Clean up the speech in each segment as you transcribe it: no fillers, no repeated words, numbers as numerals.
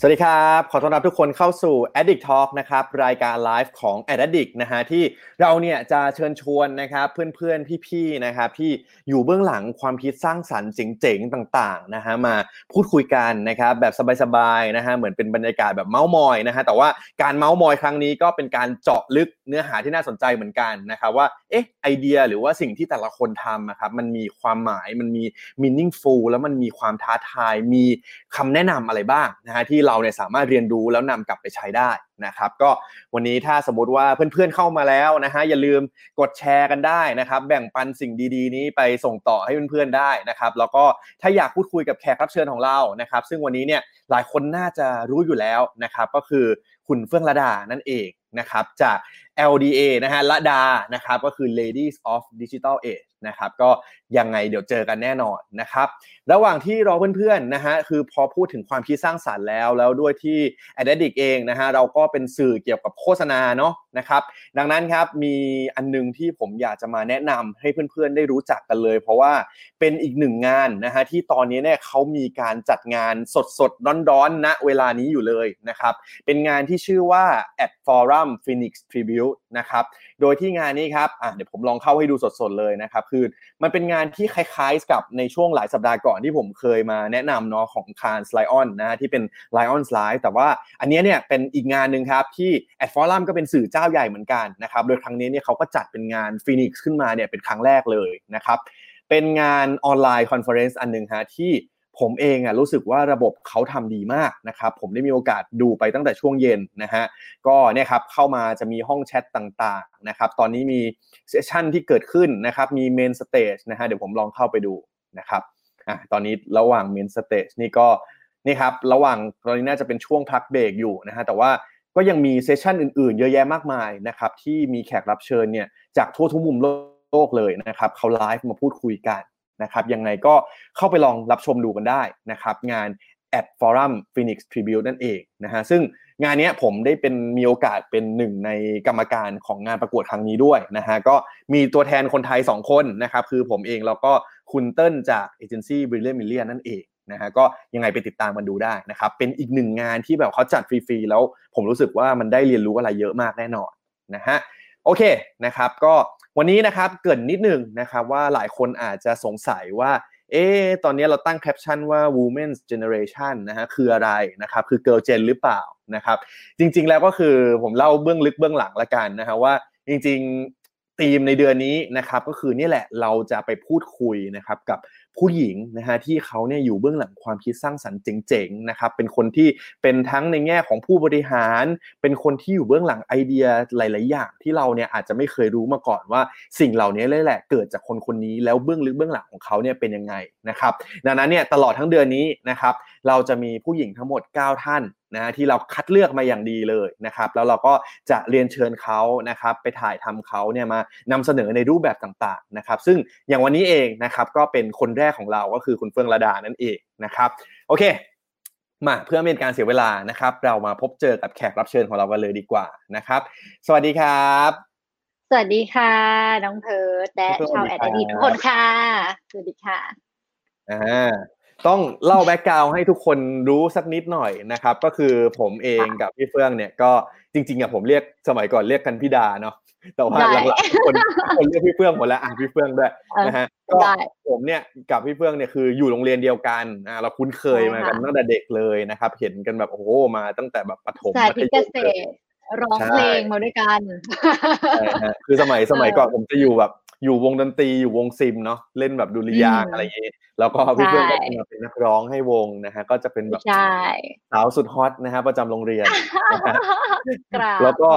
สวัสดีครับขอต้อนรับทุกคนเข้าสู่ Addict Talk นะครับรายการไลฟ์ของ Addict นะฮะที่เราเนี่ยจะเชิญชวนนะครับเพื่อนๆพี่ๆนะครับที่อยู่เบื้องหลังความคิดสร้างสรรค์เจ๋งๆต่างๆนะฮะมาพูดคุยกันนะครับแบบสบายๆนะฮะเหมือนเป็นบรรยากาศแบบเม้ามอยนะฮะแต่ว่าการเม้ามอยครั้งนี้ก็เป็นการเจาะลึกเนื้อหาที่น่าสนใจเหมือนกันนะครับว่าเอ๊ะไอเดียหรือว่าสิ่งที่แต่ละคนทำนะครับมันมีความหมายมันมี meaningful แล้วมันมีความท้าทายมีคำแนะนำอะไรบ้างนะฮะที่เราเนี่ยสามารถเรียนรู้แล้วนำกลับไปใช้ได้นะครับก็วันนี้ถ้าสมมติว่าเพื่อนๆเข้ามาแล้วนะฮะอย่าลืมกดแชร์กันได้นะครับแบ่งปันสิ่งดีๆนี้ไปส่งต่อให้เพื่อนๆได้นะครับแล้วก็ถ้าอยากพูดคุยกับแขกรับเชิญของเรานะครับซึ่งวันนี้เนี่ยหลายคนน่าจะรู้อยู่แล้วนะครับก็คือคุณเฟื่องระดานั่นเองนะครับจาก LDA นะฮะระดานะครับก็คือ Ladies of Digital Age นะครับก็ยังไงเดี๋ยวเจอกันแน่นอนนะครับระหว่างที่รอเพื่อนๆนะฮะคือพอพูดถึงความคิดสร้างสรรค์แล้วด้วยที่ Addict เองนะฮะเราก็เป็นสื่อเกี่ยวกับโฆษณาเนาะนะครับดังนั้นครับมีอันนึงที่ผมอยากจะมาแนะนำให้เพื่อนๆได้รู้จักกันเลยเพราะว่าเป็นอีกหนึ่งงานนะฮะที่ตอนนี้เนี่ยเขามีการจัดงานสดๆร้อนๆณเวลานี้อยู่เลยนะครับเป็นงานที่ชื่อว่า AdForum Phoenix Preview นะครับโดยที่งานนี้ครับเดี๋ยวผมลองเข้าให้ดูสดๆเลยนะครับคือมันเป็นงานที่คล้ายๆกับในช่วงหลายสัปดาห์ก่อนที่ผมเคยมาแนะนำเนาะของ Cannes Lions นะฮะที่เป็น Lions Live แต่ว่าอันนี้เนี่ยเป็นอีกงานนึงครับที่ AdForum ก็เป็นสื่อเจ้าใหญ่เหมือนกันนะครับโดยครั้งนี้เนี่ยเขาก็จัดเป็นงาน Phoenix ขึ้นมาเนี่ยเป็นครั้งแรกเลยนะครับเป็นงานออนไลน์คอนเฟอเรนซ์อันนึงฮะที่ผมเองรู้สึกว่าระบบเขาทำดีมากนะครับผมได้มีโอกาสดูไปตั้งแต่ช่วงเย็นนะฮะก็เนี่ยครับเข้ามาจะมีห้องแชทต่างๆนะครับตอนนี้มีเซสชั่นที่เกิดขึ้นนะครับมีเมนสเตจนะฮะเดี๋ยวผมลองเข้าไปดูนะครับตอนนี้ระหว่างเมนสเตจนี่ก็นี่ครับระหว่างตอนนี้น่าจะเป็นช่วงพักเบรกอยู่นะฮะแต่ว่าก็ยังมีเซสชั่นอื่นๆเยอะแยะมากมายนะครับที่มีแขกรับเชิญเนี่ยจากทั่วทุกมุมโลกเลยนะครับเขาไลฟ์มาพูดคุยกันนะครับยังไงก็เข้าไปลองรับชมดูกันได้นะครับงาน AdForum Phoenix Preview นั่นเองนะฮะซึ่งงานนี้ผมได้เป็นมีโอกาสเป็นหนึ่งในกรรมการของงานประกวดครั้งนี้ด้วยนะฮะก็มีตัวแทนคนไทย2คนนะครับคือผมเองแล้วก็คุณเติ้ลจากเอเจนซี่ Brilliant Million นั่นเองนะฮะก็ยังไงไปติดตามกันดูได้นะครับเป็นอีกหนึ่งงานที่แบบเขาจัดฟรีๆแล้วผมรู้สึกว่ามันได้เรียนรู้อะไรเยอะมากแน่นอนนะฮะโอเคนะครับก็วันนี้นะครับเกริ่นนิดนึงนะครับว่าหลายคนอาจจะสงสัยว่าตอนนี้เราตั้งแคปชั่นว่า Women's Generation นะฮะคืออะไรนะครับคือ Girl Gen หรือเปล่านะครับจริงๆแล้วก็คือผมเล่าเบื้องลึกเบื้องหลังละกันนะฮะว่าจริงๆธีมในเดือนนี้นะครับก็คือนี่แหละเราจะไปพูดคุยนะครับกับผู้หญิงนะฮะที่เขาเนี่ยอยู่เบื้องหลังความคิดสร้างสรรค์เจ๋งๆนะครับเป็นคนที่เป็นทั้งในแง่ของผู้บริหารเป็นคนที่อยู่เบื้องหลังไอเดียหลายๆอย่างที่เราเนี่ยอาจจะไม่เคยรู้มาก่อนว่าสิ่งเหล่านี้เลยแหละเกิดจากคนคนนี้แล้วเบื้องลึกเบื้องหลังของเขาเนี่ยเป็นยังไงนะครับดังนั้นเนี่ยตลอดทั้งเดือนนี้นะครับเราจะมีผู้หญิงทั้งหมด9ท่านนะที่เราคัดเลือกมาอย่างดีเลยนะครับแล้วเราก็จะเรียนเชิญเขานะครับไปถ่ายทำเขาเนี่ยมานำเสนอในรูปแบบต่างๆนะครับซึ่งอย่างวันนี้เองนะครับก็เป็นคนแรกของเราก็คือคุณเฟื่องระดานั่นเองนะครับโอเคมาเพื่อไม่เป็นการเสียเวลานะครับเรามาพบเจอกับแขกรับเชิญของเรากันเลยดีกว่านะครับสวัสดีครับสวัสดีค่ะน้องเพิร์ทและชาวแอดดิททุกคนค่ะสวัสดีค่ะต้องเล่าแบ็คกราวด์ให้ทุกคนรู้สักนิดหน่อยนะครับก็คือผมเองกับพี่เฟื่องเนี่ยก็จริงๆผมเรียกสมัยก่อนเรียกกันพี่ดาเนาะแต่ว่าหลังๆคนเรียกพี่เฟื่องหมดแล้วพี่เฟื่องด้วยนะฮะก็ผมเนี่ยกับพี่เฟื่องเนี่ยคืออยู่โรงเรียนเดียวกันเราคุ้นเคยมากันตั้งแต่เด็กเลยนะครับเห็นกันแบบโอ้โหมาตั้งแต่แบบประถมมัธยมเลยร้องเพลงมาด้วยกันคือสมัยก่อนผมจะอยู่แบบอยู่วงดนตรีอยู่วงซิมเนาะเล่นแบบดุริยางอะไรอย่างงี้แล้วก็พี่เพื่อนก็มาเป็นนักร้องให้วงนะฮะก็จะเป็นแบบสาวสุดฮอตนะฮะประจำโรงเรียนแล้วก็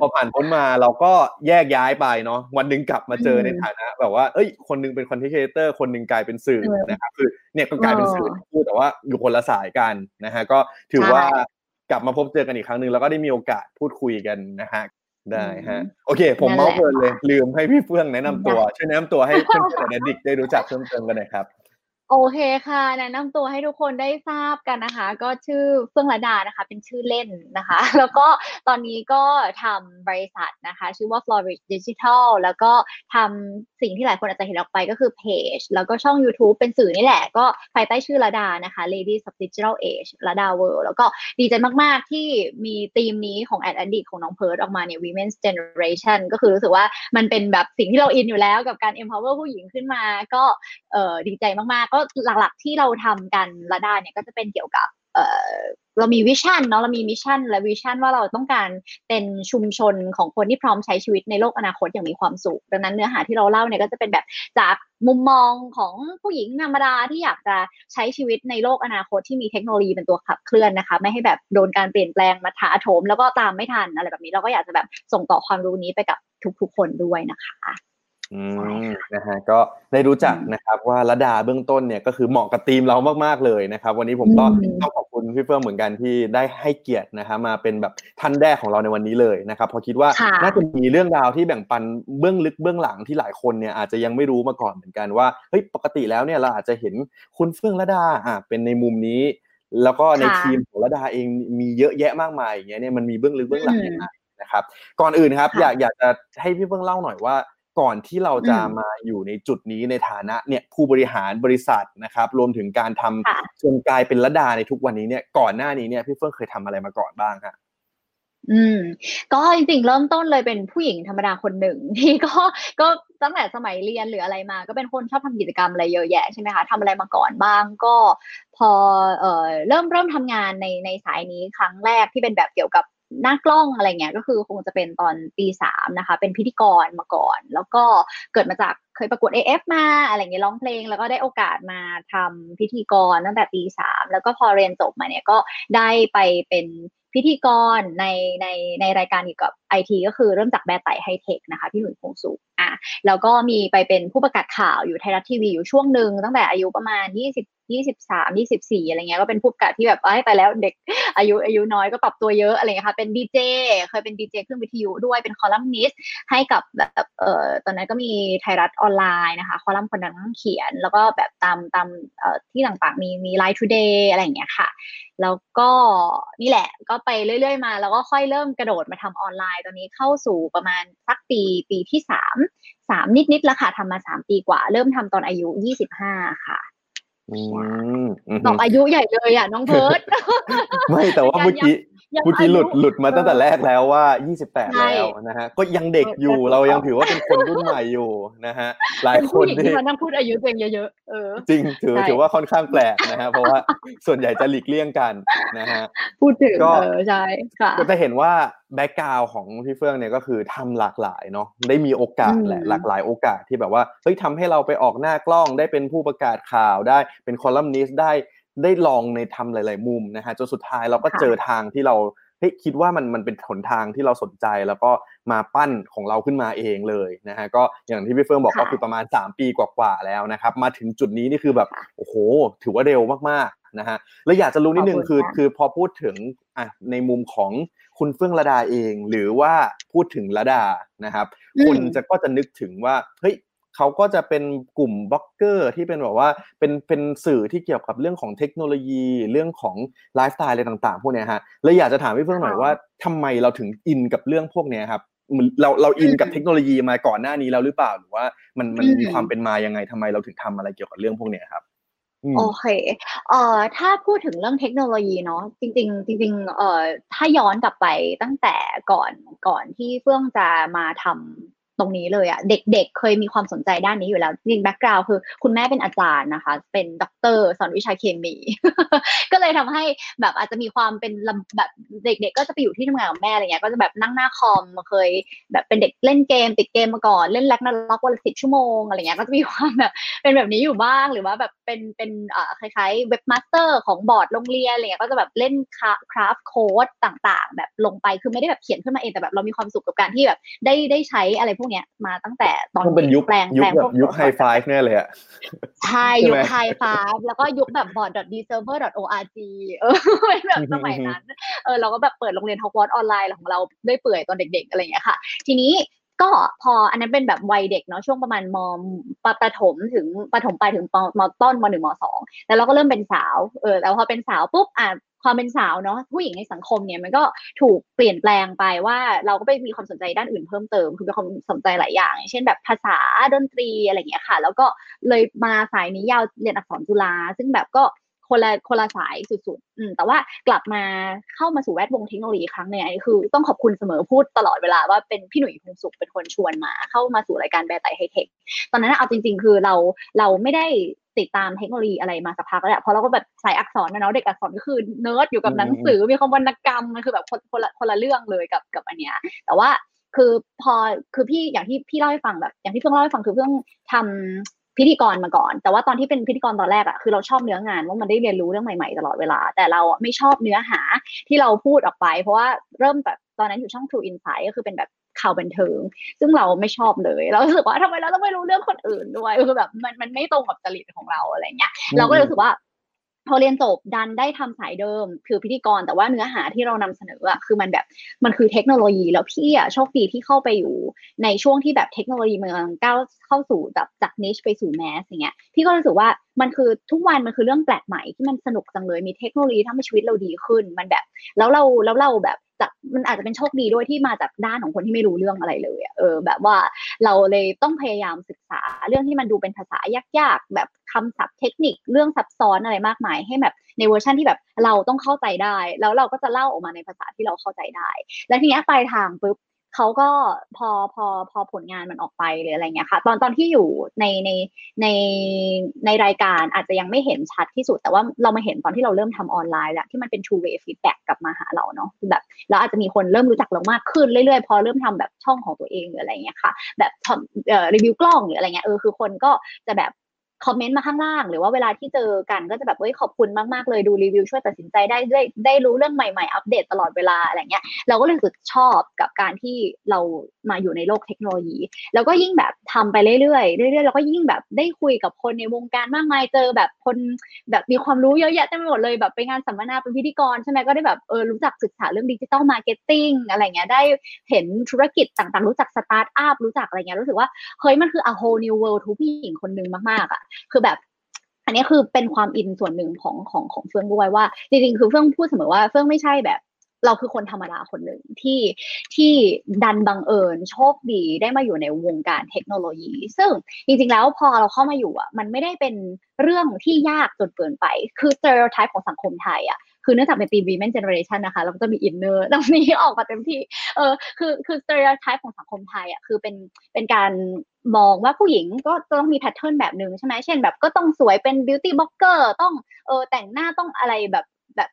พอผ่านพ้นมาเราก็แยกย้ายไปเนาะวันนึงกลับมาเจอในฐานะแบบว่าเอ้ยคนนึงเป็นคอนเทนต์ครีเอเตอร์คนนึงกลายเป็นสื่อนะครับคือเนี่ยก็กลายเป็นสื่อพูดแต่ว่าอยู่คนละสายกันนะฮะก็ถือว่ากลับมาพบเจอกันอีกครั้งนึงแล้วก็ได้มีโอกาสพูดคุยกันนะฮะได้ฮะโอเคผมเมาเพลินเลยลืมให้พี่เฟื่องแนะนำตัวช่วยแนะนำตัวให้เพื่อนๆแอดดิกได้รู้จักเพิ่มเติมกันหน่อยครับ โอเคค่ะแนะนำตัวให้ทุกคนได้ทราบกันนะคะก็ชื่อเฟื่องระดานะคะเป็นชื่อเล่นนะคะแล้วก็ตอนนี้ก็ทำบริษัทนะคะชื่อว่า Flourish Digital แล้วก็ทำสิ่งที่หลายคนอาจจะเห็นออกไปก็คือเพจแล้วก็ช่อง YouTube เป็นสื่อนี่แหละก็ภายใต้ชื่อระดานะคะ Ladies of Digital Age ระดา World แล้วก็ดีใจมากๆที่มีธีมนี้ของ Addict ของน้องเพิร์ทออกมาเนี่ย Women's Generation ก็คือรู้สึกว่ามันเป็นแบบสิ่งที่เราอินอยู่แล้วกับการ empower ผู้หญิงขึ้นมาก็ดีใจมากๆก็หลักๆที่เราทำกันระดาเนี่ยก็จะเป็นเกี่ยวกับเรามีวิชั่นเนาะเรามีมิชชั่นและวิชั่นว่าเราต้องการเป็นชุมชนของคนที่พร้อมใช้ชีวิตในโลกอนาคตอย่างมีความสุขดังนั้นเนื้อหาที่เราเล่าเนี่ยก็จะเป็นแบบจากมุมมองของผู้หญิงธรรมดาที่อยากจะใช้ชีวิตในโลกอนาคตที่มีเทคโนโลยีเป็นตัวขับเคลื่อนนะคะไม่ให้แบบโดนการเปลี่ยนแปลงมาถาโถมแล้วก็ตามไม่ทันอะไรแบบนี้เราก็อยากจะแบบส่งต่อความรู้นี้ไปกับทุกๆคนด้วยนะคะนะฮะก็ได้รู้จักนะครับว่าระดาเบื้องต้นเนี่ยก็คือเหมาะกับทีมเรามากๆเลยนะครับวันนี้ผมก็ต้องขอบคุณพี่เฟื่องเหมือนกันที่ได้ให้เกียรตินะฮะมาเป็นแบบท่านแรกของเราในวันนี้เลยนะครับเพราะคิดว่าน่าจะมีเรื่องราวที่แบ่งปันเบื้องลึกเบื้องหลังที่หลายคนเนี่ยอาจจะยังไม่รู้มาก่อนเหมือนกันว่าเฮ้ยปกติแล้วเนี่ยเราอาจจะเห็นคุณเฟื่องระดาเป็นในมุมนี้แล้วก็ในทีมของระดาเองมีเยอะแยะมากมายอย่างเงี้ยเนี่ยมันมีเบื้องลึกเบื้องหลังนะครับก่อนอื่นครับอยากจะให้พี่เฟื่องเล่าหน่อยว่าก่อนที่เราจะมาอยู่ในจุดนี้ในฐานะเนี่ยผู้บริหารบริษัทนะครับรวมถึงการทำจนกลายเป็นระดาในทุกวันนี้เนี่ยก่อนหน้านี้เนี่ยพี่เฟื่องเคยทำอะไรมาก่อนบ้างฮะก็จริงๆเริ่มต้นเลยเป็นผู้หญิงธรรมดาคนหนึ่งที่ก็ตั้งแต่สมัยเรียนหรืออะไรมาก็เป็นคนชอบทำกิจกรรมอะไรเยอะแยะใช่ไหมคะทำอะไรมาก่อนบ้างก็พอเริ่มทำงานในสายนี้ครั้งแรกที่เป็นแบบเกี่ยวกับหน้ากล้องอะไรเงี้ยก็คือคงจะเป็นตอนปี3นะคะเป็นพิธีกรมาก่อนแล้วก็เกิดมาจากเคยประกวด AF มาอะไรเงี้ยร้องเพลงแล้วก็ได้โอกาสมาทำพิธีกรตั้งแต่ปี3แล้วก็พอเรียนจบมาเนี่ยก็ได้ไปเป็นพิธีกรในรายการเกี่ยวกับ IT ก็คือเริ่มจากแบร์ไต่ไฮเทคนะคะพี่หลุยพงษ์สุขแล้วก็มีไปเป็นผู้ประกาศข่าวอยู่ไทยรัฐทีวีอยู่ช่วงนึงตั้งแต่อายุประมาณ23-24อะไรเงี้ยก็เป็นผู้ประกาศที่แบบไปแล้วเด็กอายุน้อยก็ปรับตัวเยอะอะไรเงี้ยค่ะเป็นดีเจเคยเป็นดีเจเครื่องวิทยุด้วยเป็นคอลัมนิสต์ให้กับแบบตอนนั้นก็มีไทยรัฐออนไลน์นะคะคอลัมน์คนดังเขียนแล้วก็แบบตามที่ต่างๆมี Line Today อะไรอย่างเงี้ยค่ะแล้วก็นี่แหละก็ไปเรื่อยๆมาแล้วก็ค่อยเริ่มกระโดดมาทำออนไลน์ตอนนี้เข้าสู่ประมาณสักปีที่3นิดๆแล้วค่ะทำมา3ปีกว่าเริ่มทำตอนอายุ25ค่ะตอบอายุใหญ่เลยน้องเพิร์ทไม่แต่ว่าเมื่อกี้หลุดมาตั้งแต่แรกแล้วว่า28แล้วนะฮะก็ยังเด็กอยู่เรายังถือว่าเป็นคนรุ่นใหม่อยู่นะฮะหลายคนนี่นั่งพูดอายุตัวเองเยอะๆจริงถือว่าค่อนข้างแปลกนะฮะเพราะว่าส่วนใหญ่จะหลีกเลี่ยงกันนะฮะพูดถึงก็ใช่ค่ะก็จะเห็นว่าแบ็คกราวด์ของพี่เฟื่องเนี่ยก็คือทำหลากหลายเนาะได้มีโอกาสแหละหลากหลายโอกาสที่แบบว่าเฮ้ยทำให้เราไปออกหน้ากล้องได้เป็นผู้ประกาศข่าวได้เป็นคอลัมนิสต์ได้ลองในทำหลายๆมุมนะฮะจนสุดท้ายเราก็เจอทางที่เราคิดว่ามันเป็นหนทางที่เราสนใจแล้วก็มาปั้นของเราขึ้นมาเองเลยนะฮะก็อย่างที่พี่เฟื่องบอกก็คือประมาณ3ปีกว่าๆแล้วนะครับมาถึงจุดนี้นี่คือแบบโอ้โหถือว่าเร็วมากๆนะฮะแล้วอยากจะรู้นิดนึงคือพอพูดถึงในมุมของคุณเฟื่องระดาเองหรือว่าพูดถึงระดานะครับคนก็จะนึกถึงว่าเฮ้ยเขาก็จะเป็นกลุ่มบล็อกเกอร์ที่เป็นแบบว่าเป็นสื่อที่เกี่ยวกับเรื่องของเทคโนโลยีเรื่องของไลฟ์สไตล์อะไรต่างๆพวกเนี้ยฮะแล้วอยากจะถามพี่เฟื่องหน่อยว่าทำไมเราถึงอินกับเรื่องพวกเนี้ยครับเราอินกับเทคโนโลยีมาก่อนหน้านี้แล้วหรือเปล่าหรือว่ามันมีความเป็นมายังไงทำไมเราถึงทำอะไรเกี่ยวกับเรื่องพวกเนี้ยครับโอเคถ้าพูดถึงเรื่องเทคโนโลยีเนาะจริงถ้าย้อนกลับไปตั้งแต่ก่อนที่เฟื่องจะมาทำตรงนี้เลยเด็กๆเคยมีความสนใจด้านนี้อยู่แล้วจริงๆแบ็คกราวด์คือคุณแม่เป็นอาจารย์นะคะเป็นด็อกเตอร์สอนวิชาเคมีก็เลยทำให้แบบอาจจะมีความเป็นแบบเด็กๆก็จะไปอยู่ที่ทำงานกับแม่อะไรเงี้ยก็จะแบบนั่งหน้าคอมเคยแบบเป็นเด็กเล่นเกมติดเกมมาก่อนเล่นแล็กนาล็อกวันละ10 ชั่วโมงอะไรเงี้ยก็จะมีความแบบเป็นแบบนี้อยู่บ้างหรือว่าแบบเป็นคล้ายๆเว็บมาสเตอร์ของบอร์ดโรงเรียนอะไรเงี้ยก็จะแบบเล่นคราฟโค้ดต่างๆแบบลงไปคือไม่ได้แบบเขียนขึ้นมาเองแต่แบบเรามีความสุขกับการที่แบบได้ใช้อะไรพวกเนี้ยมาตั้งแต่ตอนเป็นยุคยุคไฮไฟฟ์เนี่ยเลยใช่ยุคไฮไฟฟ์แล้วก็ยุคแบบ board.dserver.org เป็นแบบสมัยนั้นเราก็แบบเปิดโรงเรียนฮอกวอตส์ออนไลน์ของเราด้วยเปื่อยตอนเด็กๆอะไรอย่างเงี้ยค่ะทีนี้ ก็พออันนั้นเป็นแบบวัยเด็กเนาะช่วงประมาณม.ประถมถึงประถมปลายถึงม.ต้นม.1 ม.2แล้วเราก็เริ่มเป็นสาวแล้วพอเป็นสาวปุ๊บความเป็นสาวเนาะผู้หญิงในสังคมเนี่ยมันก็ถูกเปลี่ยนแปลงไปว่าเราก็ไปมีความสนใจด้านอื่นเพิ่มเติมคือมีความสนใจหลายอย่างเช่นแบบภาษาดนตรีอะไรอย่างเงี้ยค่ะแล้วก็เลยมาสายนี้ยาวเรียนอักษรจุฬาซึ่งแบบก็คนละสายสุดๆแต่ว่ากลับมาเข้ามาสู่แวดวงเทคโนโลยีครั้งเนี่ยอันนี้คือต้องขอบคุณเสมอพูดตลอดเวลาว่าเป็นพี่หนุ่ยพงศุขเป็นคนชวนมาเข้ามาสู่รายการแบร์ไตไฮเทคตอนนั้นเอาจริงๆคือเราไม่ได้ติดตามเทคโนโลยีอะไรมาสักพักแล้วแหละเพราะเราก็แบบสายอักษรนะเนาะเด็กอักษรก็คือเนิร์ดอยู่กับหนังสือมีความวรรณกรรมมันคือแบบคนละเรื่องเลยกับอันเนี้ยแต่ว่าคือพอคือพี่อย่างที่พี่เล่าให้ฟังแบบอย่างที่เพิ่งเล่าให้ฟังคือเพิ่งทำพิธีกรมาก่อนแต่ว่าตอนที่เป็นพิธีกรตอนแรกอะคือเราชอบเนื้องานว่ามันได้เรียนรู้เรื่องใหม่ๆตลอดเวลาแต่เราไม่ชอบเนื้อหาที่เราพูดออกไปเพราะว่าเริ่มแบบตอนนั้นอยู่ช่อง True Insight ก็คือเป็นแบบข่าวบันเทิงซึ่งเราไม่ชอบเลยเรารู้สึกว่าทำไมเราต้องไปรู้เรื่องคนอื่นด้วยคือแบบมันไม่ตรงกับจริตของเราอะไรเงี้ยเราก็รู้สึกว่าพอเรียนจบดันได้ทำสายเดิมคือพิธีกรแต่ว่าเนื้อหาที่เรานำเสนออะคือมันแบบมันคือเทคโนโลยีแล้วพี่อะโชคดีที่เข้าไปอยู่ในช่วงที่แบบเทคโนโลยีมันกำลังก้าวเข้าสู่จากนิชไปสู่แมสอย่างเงี้ยพี่ก็รู้สึกว่ามันคือทุกวันมันคือเรื่องแปลกใหม่ที่มันสนุกจังเลยมีเทคโนโลยีทำให้ชีวิตเราดีขึ้นมันแบบแล้วเราแบบมันอาจจะเป็นโชคดีด้วยที่มาจากด้านของคนที่ไม่รู้เรื่องอะไรเลยแบบว่าเราเลยต้องพยายามศึกษาเรื่องที่มันดูเป็นภาษายากๆแบบคำศัพท์เทคนิคเรื่องซับซ้อนอะไรมากมายให้แบบในเวอร์ชันที่แบบเราต้องเข้าใจได้แล้วเราก็จะเล่าออกมาในภาษาที่เราเข้าใจได้และทีนี้ปลายทางปุ๊บเขาก็พอผลงานมันออกไปหรืออะไรเงี้ยค่ะตอนที่อยู่ในรายการอาจจะยังไม่เห็นชัดที่สุดแต่ว่าเรามาเห็นตอนที่เราเริ่มทำออนไลน์แล้วที่มันเป็น two way feedback กลับมาหาเราเนาะแบบเราอาจจะมีคนเริ่มรู้จักเรามากขึ้นเรื่อยๆพอเริ่มทำแบบช่องของตัวเองหรืออะไรเงี้ยค่ะแบบรีวิวกล้องหรืออะไรเงี้ยคือคนก็จะแบบคอมเมนต์มาข้างล่างหรือว่าเวลาที่เจอกันก็จะแบบเอ้ยขอบคุณมากๆเลยดูรีวิวช่วยตัดสินใจได้รู้เรื่องใหม่ๆอัปเดตตลอดเวลาอะไรเงี้ยเราก็รู้สึกชอบกับการที่เรามาอยู่ในโลกเทคโนโลยีแล้วก็ยิ่งแบบทำไปเรื่อยๆเรื่อยๆเราก็ยิ่งแบบได้คุยกับคนในวงการมากมายเจอแบบคนแบบมีความรู้เยอะแยะเต็มไปหมดเลยแบบไปงานสัมมนาเป็นพิธีกรใช่ไหมก็ได้แบบรู้จักศึกษาเรื่องดิจิทัลมาร์เก็ตติ้งอะไรเงี้ยได้เห็นธุรกิจต่างๆรู้จักสตาร์ทอัพรู้จักอะไรเงี้ยรู้สึกว่าเฮ้ยมันคือ a whole new world ทุกผู้หญิงคนนึงมากๆคือแบบอันนี้คือเป็นความอินส่วนหนึ่งของเฟื่องด้วยว่าจริงๆคือเฟื่องพูดเสมอว่าเฟื่องไม่ใช่แบบเราคือคนธรรมดาคนหนึ่งที่ดันบังเอิญโชคดีได้มาอยู่ในวงการเทคโนโลยีซึ่งจริงๆแล้วพอเราเข้ามาอยู่อ่ะมันไม่ได้เป็นเรื่องที่ยากจนเกินไปคือสเตอริโอไทป์ของสังคมไทยอ่ะคือเนื่องจากเป็นทีม Women's Generation นะคะเราก็จะมีอินเนอร์ตรงนี้ออกมาเต็มที่คือสเตอริโอไทป์ของสังคมไทยอ่ะคือเป็นการมองว่าผู้หญิงก็ต้องมีแพทเทิร์นแบบนึงใช่ไหมเช่นแบบก็ต้องสวยเป็นบิวตี้บล็อกเกอร์ต้องแต่งหน้าต้องอะไรแบบอ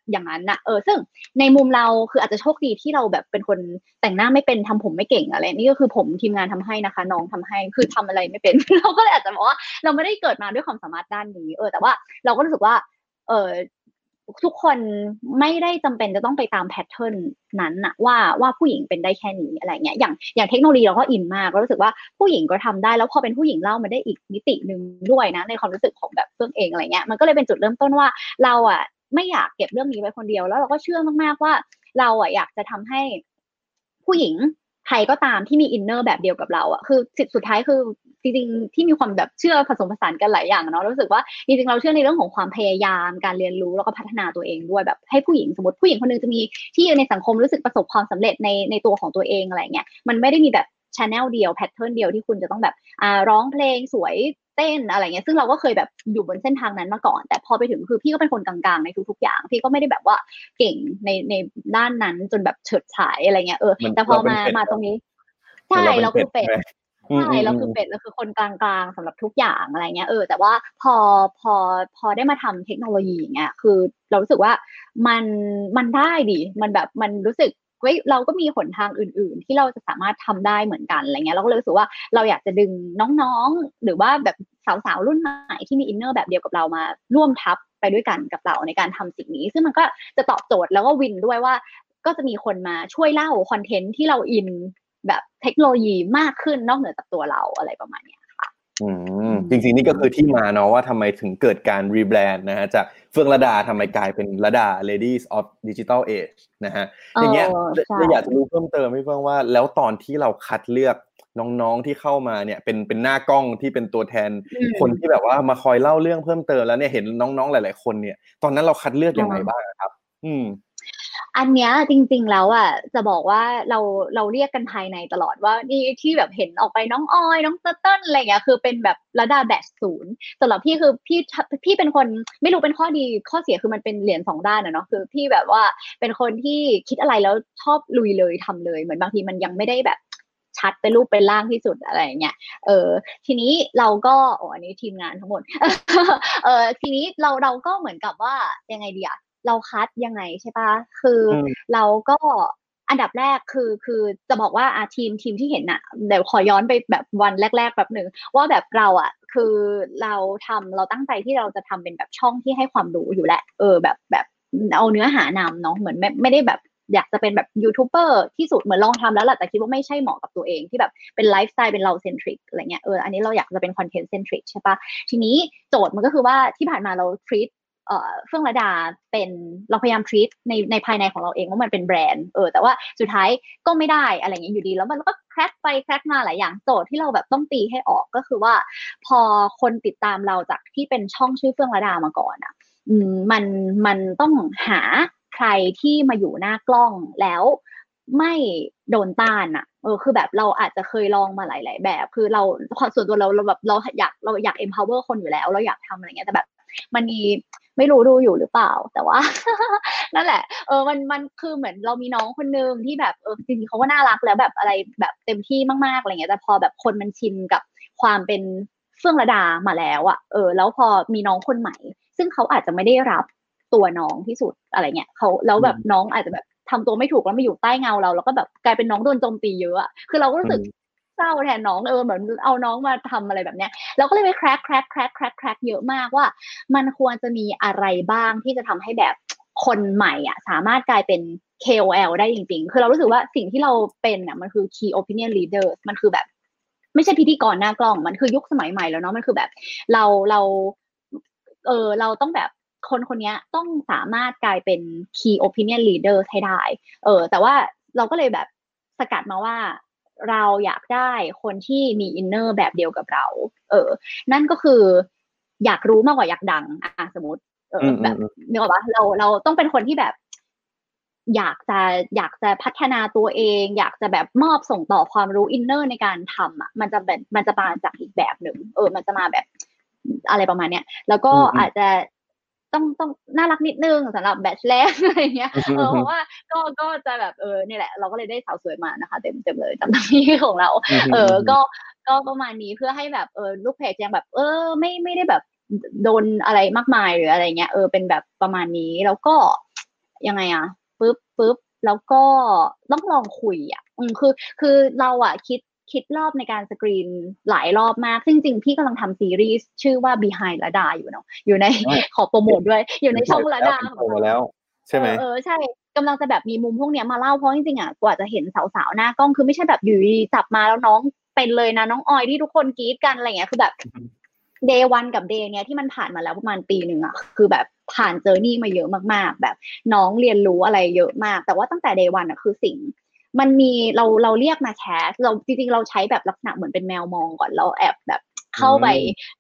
ย่างนั้นนะซึ่งในมุมเราคืออาจจะโชคดีที่เราแบบเป็นคนแต่งหน้าไม่เป็นทำผมไม่เก่งอะไรนี่ก็คือผมทีมงานทำให้นะคะน้องทำให้คือทำอะไรไม่เป็น เราก็เลยอาจจะบอกว่าเราไม่ได้เกิดมาด้วยความสามารถด้านนี้แต่ว่าเราก็รู้สึกว่าทุกคนไม่ได้จำเป็นจะต้องไปตามแพทเทิร์นนั้นนะว่าผู้หญิงเป็นได้แค่นี้อะไรเงี้ยอย่างเทคโนโลยีเราก็อินมากเรารู้สึกว่าผู้หญิงก็ทำได้แล้วพอเป็นผู้หญิงเล่ามันได้อีกมิตินึงด้วยนะในความรู้สึกของแบบตัวเองอะไรเงี้ยมันก็เลยเป็นจุดเริ่มต้นว่าเราอ่ะไม่อยากเก็บเรื่องนี้ไว้คนเดียวแล้วเราก็เชื่อมากๆว่าเราอ่ะอยากจะทำให้ผู้หญิงใครก็ตามที่มีอินเนอร์แบบเดียวกับเราอ่ะคือสุดท้ายคือจริงๆที่มีความแบบเชื่อผสมผสานกันหลายอย่างเนาะรู้สึกว่าจริงๆเราเชื่อในเรื่องของความพยายามการเรียนรู้แล้วก็พัฒนาตัวเองด้วยแบบให้ผู้หญิงสมมติผู้หญิงคนนึงจะมีที่ในสังคมรู้สึกประสบความสำเร็จในตัวของตัวเองอะไรเงี้ยมันไม่ได้มีแบบชาแนลเดียวแพทเทิร์นเดียวที่คุณจะต้องแบบร้องเพลงสวยเต้นอะไรเงี้ยซึ่งเราก็เคยแบบอยู่บนเส้นทางนั้นมาก่อนแต่พอไปถึงคือพี่ก็เป็นคนกลางๆในทุกๆอย่างพี่ก็ไม่ได้แบบว่าเก่งในด้านนั้นจนแบบเฉิดฉายอะไรเงี้ยแต่พอมาตรงนี้ใช่เราคือเป็ดใช่เราคือเป็ดเราคือคนกลางๆสำหรับทุกอย่างอะไรเงี้ยแต่ว่าพอได้มาทำเทคโนโลยีอย่างเงี้ยคือเรารู้สึกว่ามันได้ดิมันแบบมันรู้สึกเราก็มีหนทางอื่นๆที่เราจะสามารถทำได้เหมือนกันอะไรเงี้ยเราก็เลยรู้สึกว่าเราอยากจะดึงน้องๆหรือว่าแบบสาวๆรุ่นใหม่ที่มีอินเนอร์แบบเดียวกับเรามาร่วมทับไปด้วยกันกับเราในการทำสิ่งนี้ซึ่งมันก็จะตอบโจทย์แล้วก็วินด้วยว่าก็จะมีคนมาช่วยเล่าคอนเทนต์ที่เราอินแบบเทคโนโลยีมากขึ้นนอกเหนือจากตัวเราอะไรประมาณนี้ค่ะจริงๆนี่ก็คือที่มาเนาะว่าทำไมถึงเกิดการรีแบรนด์นะฮะจากเฟื่องระดาทำไมกลายเป็นระดา Ladies of Digital Age นะฮะอย่างเงี้ยอยากจะรู้เพิ่มเติมพี่เฟื่องว่าแล้วตอนที่เราคัดเลือก น้องๆที่เข้ามาเนี่ยเป็นหน้ากล้องที่เป็นตัวแทนคนที่แบบว่ามาคอยเล่าเรื่องเพิ่มเติมแล้วเนี่ยเห็นน้องๆหลายๆคนเนี่ยตอนนั้นเราคัดเลือกยังไงบ้างครับอันเนี้ยจริงๆแล้วอ่ะจะบอกว่าเราเรียกกันภายในตลอดว่านี่ที่แบบเห็นออกไปน้องออยน้องเติ้ลอะไรอย่างเงี้ยคือเป็นแบบระดับแบตศูนย์สำหรับพี่คือพี่เป็นคนไม่รู้เป็นข้อดีข้อเสียคือมันเป็นเหรียญสองด้านนะเนาะคือพี่แบบว่าเป็นคนที่คิดอะไรแล้วชอบลุยเลยทำเลยเหมือนบางทีมันยังไม่ได้แบบชัดเป็นรูปเป็นร่างที่สุดอะไรอย่างเงี้ยทีนี้เราก็อันนี้ทีมงานทั้งหมดทีนี้เราก็เหมือนกับว่ายังไงดีอะเราคัดยังไงใช่ปะคือเราก็อันดับแรกคือจะบอกว่าทีมที่เห็นน่ะเดี๋ยวขอย้อนไปแบบวันแรกๆแบบนึงว่าแบบเราอ่ะคือเราตั้งใจที่เราจะทำเป็นแบบช่องที่ให้ความรู้อยู่แหละแบบเอาเนื้อหานำเนาะเหมือนไม่ได้แบบอยากจะเป็นแบบยูทูบเบอร์ที่สุดเหมือนลองทำแล้วแหละแต่คิดว่าไม่ใช่เหมาะกับตัวเองที่แบบเป็นไลฟ์สไตล์เป็นเราเซนทริกอะไรเงี้ยอันนี้เราอยากจะเป็นคอนเทนต์เซนทริกใช่ปะทีนี้โจทย์มันก็คือว่าที่ผ่านมาเราทรีตเฟื่องระดาเป็นเราพยายามทรีตในภายในของเราเองว่ามันเป็นแบรนด์แต่ว่าสุดท้ายก็ไม่ได้อะไรอย่างเงี้ยอยู่ดีแล้วมันก็แครกไปแครกมาหลายอย่างโจทย์ที่เราแบบต้องตีให้ออกก็คือว่าพอคนติดตามเราจากที่เป็นช่องชื่อเฟื่องระดามาก่อนอ่ะมันต้องหาใครที่มาอยู่หน้ากล้องแล้วไม่โดนต้านอ่ะคือแบบเราอาจจะเคยลองมาหลายๆแบบคือเราส่วนตัวเราแบบเราอยาก empower คนอยู่แล้วเราอยากทำอะไรเงี้ยแต่แบบมันมีไม่รู้ดูอยู่หรือเปล่าแต่ว่า นั่นแหละมันคือเหมือนเรามีน้องคนนึงที่แบบจริงๆเขาก็น่ารักแล้วแบบอะไรแบบเต็มที่มากๆอะไรเงี้ยแต่พอแบบคนมันชินกับความเป็นเฟื่องระดามาแล้วอ่ะแล้วพอมีน้องคนใหม่ซึ่งเขาอาจจะไม่ได้รับตัวน้องที่สุดอะไรเงี้ยเขาแล้วแบบน้องอาจจะแบบทำตัวไม่ถูกแล้วมาอยู่ใต้เงาเราแล้วก็แบบกลายเป็นน้องโดนโจมตีเยอะอ่ะคือเราก็รู้สึกเศร้าแทนน้องเหมือนเอาน้องมาทำอะไรแบบเนี้ยเราก็เลยไปแคร็กเยอะมากว่ามันควรจะมีอะไรบ้างที่จะทำให้แบบคนใหม่อ่ะสามารถกลายเป็น KOL ได้จริงๆคือเรารู้สึกว่าสิ่งที่เราเป็นอ่ะมันคือ Key Opinion Leader มันคือแบบไม่ใช่พิธีกรหน้ากล้องมันคือยุคสมัยใหม่แล้วเนาะมันคือแบบเราต้องแบบคนนี้ต้องสามารถกลายเป็น Key Opinion Leader ให้ได้แต่ว่าเราก็เลยแบบสกัดมาว่าเราอยากได้คนที่มีอินเนอร์แบบเดียวกับเรานั่นก็คืออยากรู้มากกว่าอยากดังสมมติแบบนึกออกปะเราต้องเป็นคนที่แบบอยากจะพัฒนาตัวเองอยากจะแบบมอบส่งต่อความรู้อินเนอร์ในการทำมันจะมาจากอีกแบบหนึ่งมันจะมาแบบอะไรประมาณเนี้ยแล้วก็อาจจะต้องน่ารักนิดนึงสำหรับแบทแรกอะไรเงี้ยเพราะว่าก็จะแบบนี่แหละเราก็เลยได้สาวสวยมานะคะเต็มเลยตามที่ของเราก็ประมาณนี้เพื่อให้แบบลูกเพจยังแบบไม่ได้แบบโดนอะไรมากมายหรืออะไรเงี้ยเป็นแบบประมาณนี้แล้วก็ยังไงอะปึ๊บแล้วก็ต้องลองคุยอะคือเราอะคิดรอบในการสกรีนหลายรอบมากซึ่งจริงๆพี่กำลังทำซีรีส์ชื่อว่า Behind ระดาอยู่เนาะอยู่ในขอโปรโมทด้วยอยู่ในช่องระดาของเราแล้วใช่ไหมใช่กำลังจะแบบมีมุมพวกเนี้ยมาเล่าเพราะจริงๆอ่ะกว่าจะเห็นสาวๆหน้ากล้องคือไม่ใช่แบบอยู่จับมาแล้วน้องเป็นเลยนะน้องออยที่ทุกคนกรี๊ดกันอะไรเงี้ยคือแบบ day 1กับ day เนี้ยที่มันผ่านมาแล้วประมาณปีนึงอ่ะคือแบบผ่านเจอร์นี่มาเยอะมากๆแบบน้องเรียนรู้อะไรเยอะมากแต่ว่าตั้งแต่ day 1อ่ะคือสิ่งมันมีเราเรียกมาแคสเราจริงๆเราใช้แบบลักษณะเหมือนเป็นแมวมองก่อนเราแอบแบบเข้าไป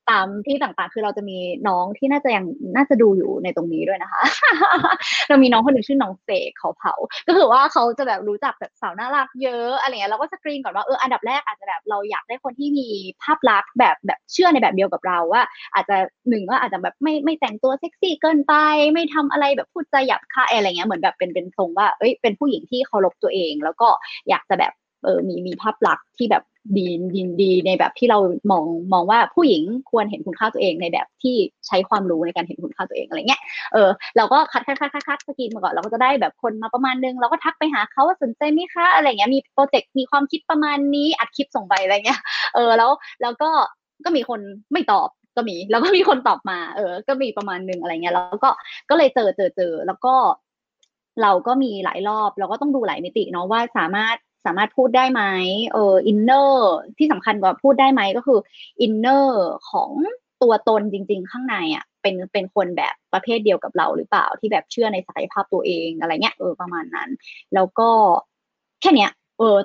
ตามที่ต่างๆคือเราจะมีน้องที่น่าจะดูอยู่ในตรงนี้ด้วยนะคะ เรามีน้องคนหนึ่งชื่อน้องเสกเขาเผาก็คือว่าเขาจะแบบรู้จักแบบสาวน่ารักเยอะอะไรเงี้ยเราก็สกรีนก่อนว่าอันดับแรกอาจจะแบบเราอยากได้คนที่มีภาพลักษณ์แบบเชื่อในแบบเดียวกับเราว่าอาจจะหนึ่งว่าอาจจะแบบไม่แต่งตัวเซ็กซี่เกินไปไม่ทำอะไรแบบพูดจาหยาบคายอะไรเงี้ยเหมือนแบบเป็นทรงว่าเป็นผู้หญิงที่เคารพตัวเองแล้วก็อยากจะแบบมีภาพลักษณ์ที่แบบดีในแบบที่เรามองว่าผู้หญิงควรเห็นคุณค่าตัวเองในแบบที่ใช้ความรู้ในการเห็นคุณค่าตัวเองอะไรเงี้ยเราก็คัดสกินมาก่อนเราก็จะได้แบบคนมาประมาณนึงเราก็ทักไปหาเขาว่าสนใจไหมคะอะไรเงี้ยมีโปรเจกต์มีความคิดประมาณนี้อัดคลิปส่งไปอะไรเงี้ยแล้วก็มีคนไม่ตอบก็มีแล้วก็มีคนตอบมาก็มีประมาณนึงอะไรเงี้ยแล้วก็เลยเจอแล้วก็เราก็มีหลายรอบเราก็ต้องดูหลายมิติเนาะว่าสามารถพูดได้ไหมอินเนอร์ที่สำคัญกว่าพูดได้ไหมก็คืออินเนอร์ของตัวตนจริงๆข้างในอ่ะเป็นคนแบบประเภทเดียวกับเราหรือเปล่าที่แบบเชื่อในศักยภาพตัวเองอะไรเงี้ยประมาณนั้นแล้วก็แค่เนี้ย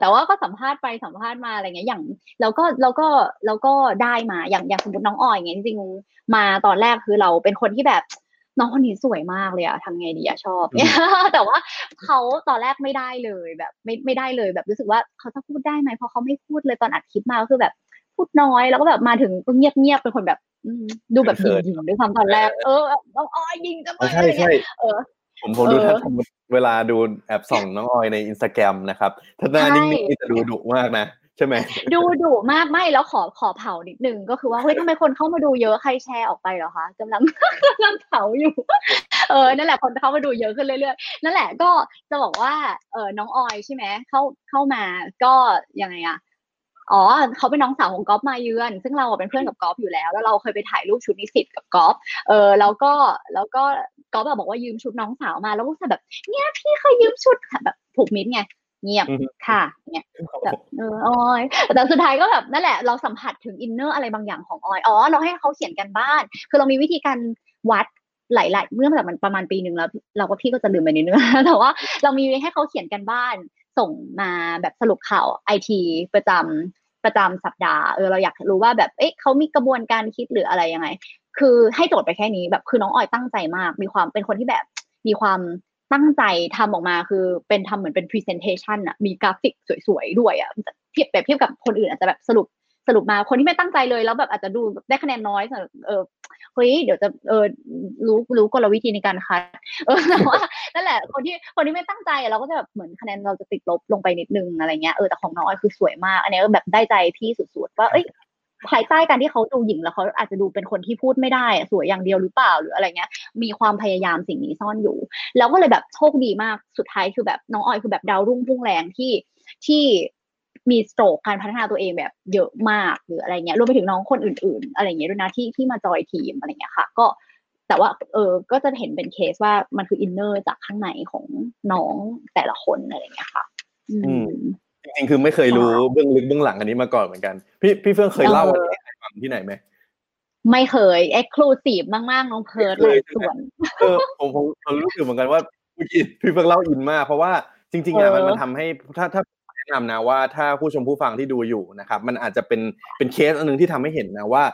แต่ว่าก็สัมภาษณ์ไปสัมภาษณ์มาอะไรเงี้ยอย่างเราก็ได้มาอย่างสมมติน้องออยเงี้ยจริงๆมาตอนแรกคือเราเป็นคนที่แบบน้องคนนี้สวยมากเลยอะทำไงดีอะชอบ แต่ว่าเขาตอนแรกไม่ได้เลยแบบไม่ได้เลยแบบรู้สึกว่าเขาจะพูดได้ไหมเพราะเขาไม่พูดเลยตอนอัดคลิปมาก็คือแบบพูดน้อยแล้วก็แบบมาถึงเงียบๆเป็นคนแบบดูแบบยิงๆด้วยความตอนแรกน้องออยยิงจะมาอะไรเงี้ยผมดูท่านเวลาดูแอบส่องน้องออยใน Instagram นะครับถ้าหน้านิ่งๆจะดูดุมากนะใช่ไหมดูดุมากไม่แล้วขอเผานิดนึงก็คือว่าเฮ้ยทำไมคนเข้ามาดูเยอะใครแชร์ออกไปเหรอคะกำลังเผาอยู่นั่นแหละคนเข้ามาดูเยอะขึ้นเรื่อยๆนั่นแหละก็จะบอกว่าน้องออยใช่ไหมเข้ามาก็ยังไงอะอ๋อเขาเป็นน้องสาวของก๊อฟมาเยือนซึ่งเราเป็นเพื่อนกับก๊อฟอยู่แล้วเราเคยไปถ่ายรูปชุดนิสิตกับก๊อฟแล้วก็ก๊อฟบอกว่ายืมชุดน้องสาวมาแล้วก็แบบเนี่ยพี่เคยยืมชุดแบบผูกมิตรไงเงียบค่ะเนี่ยแบบออยแต่สุดท้ายก็แบบนั่นแหละเราสัมผัสถึงอินเนอร์อะไรบางอย่างของออยอ๋อเราให้เขาเขียนกันบ้านคือเรามีวิธีการวัดหลายๆเมื่อแบบมันประมาณปีนึงแล้วเราก็พี่ก็จะลืมไปนิดนึงแต่ว่าเรามีให้เขาเขียนกันบ้านส่งมาแบบสรุปข่าว IT ประจำสัปดาห์เราอยากรู้ว่าแบบเอ๊ะเขามีกระบวนการคิดหรืออะไรยังไงคือให้โจทย์ไปแค่นี้แบบคือน้องออยตั้งใจมากมีความเป็นคนที่แบบมีความตั้งใจทำออกมาคือเป็นทำเหมือนเป็น presentation อะมีกราฟิกสวยๆด้วยอะเทียบกับคนอื่นอาจจะแบบสรุปมาคนที่ไม่ตั้งใจเลยแล้วแบบอาจจะดูได้คะแนนน้อยเฮ้ยเดี๋ยวจะรู้กลวิธีในการคัดแต่ว่านั่นแหละคนที่ไม่ตั้งใจเราก็จะแบบเหมือนคะแนนเราจะติดลบลงไปนิดนึงอะไรเงี้ยแต่ของน้องออยคือสวยมากอันนี้ก็แบบได้ใจพี่สุดๆว่าเอ้ยภายใต้การที่เขาดูหญิงแล้วเขาอาจจะดูเป็นคนที่พูดไม่ได้สวยอย่างเดียวหรือเปล่าหรืออะไรเงี้ยมีความพยายามสิ่งนี้ซ่อนอยู่แล้วก็เลยแบบโชคดีมากสุดท้ายคือแบบน้องออยคือแบบดาวรุ่งพุ่งแรงที่มีสโตรกการพัฒนาตัวเองแบบเยอะมากหรืออะไรเงี้ยรวมไปถึงน้องคนอื่นๆอะไรเงี้ยด้วยนะที่มาจอยทีมอะไรเงี้ยค่ะก็แต่ว่าก็จะเห็นเป็นเคสว่ามันคืออินเนอร์จากข้างในของน้องแต่ละคนอะไรเงี้ยค่ะจริงๆคือไม่เคยรู้เบื้องลึกเบื้องหลังอันนี้มาก่อนเหมือนกันพี่เฟื่องเคยเล่าอะไรให้ฟังที่ไหนไหมไม่เคยเอ็กซ์คลูซีฟมากๆน้องเพิร์ทเลยส่วนผมรู้สึกเหมือนกันว่าพี่เฟื่องเล่าอินมากเพราะว่าจริงๆอ่ะมันทำให้ถ้าแนะนำนะว่าถ้าผู้ชมผู้ฟังที่ดูอยู่นะครับมันอาจจะเป็นเคสอันนึงที่ทำให้เห็นนะว่า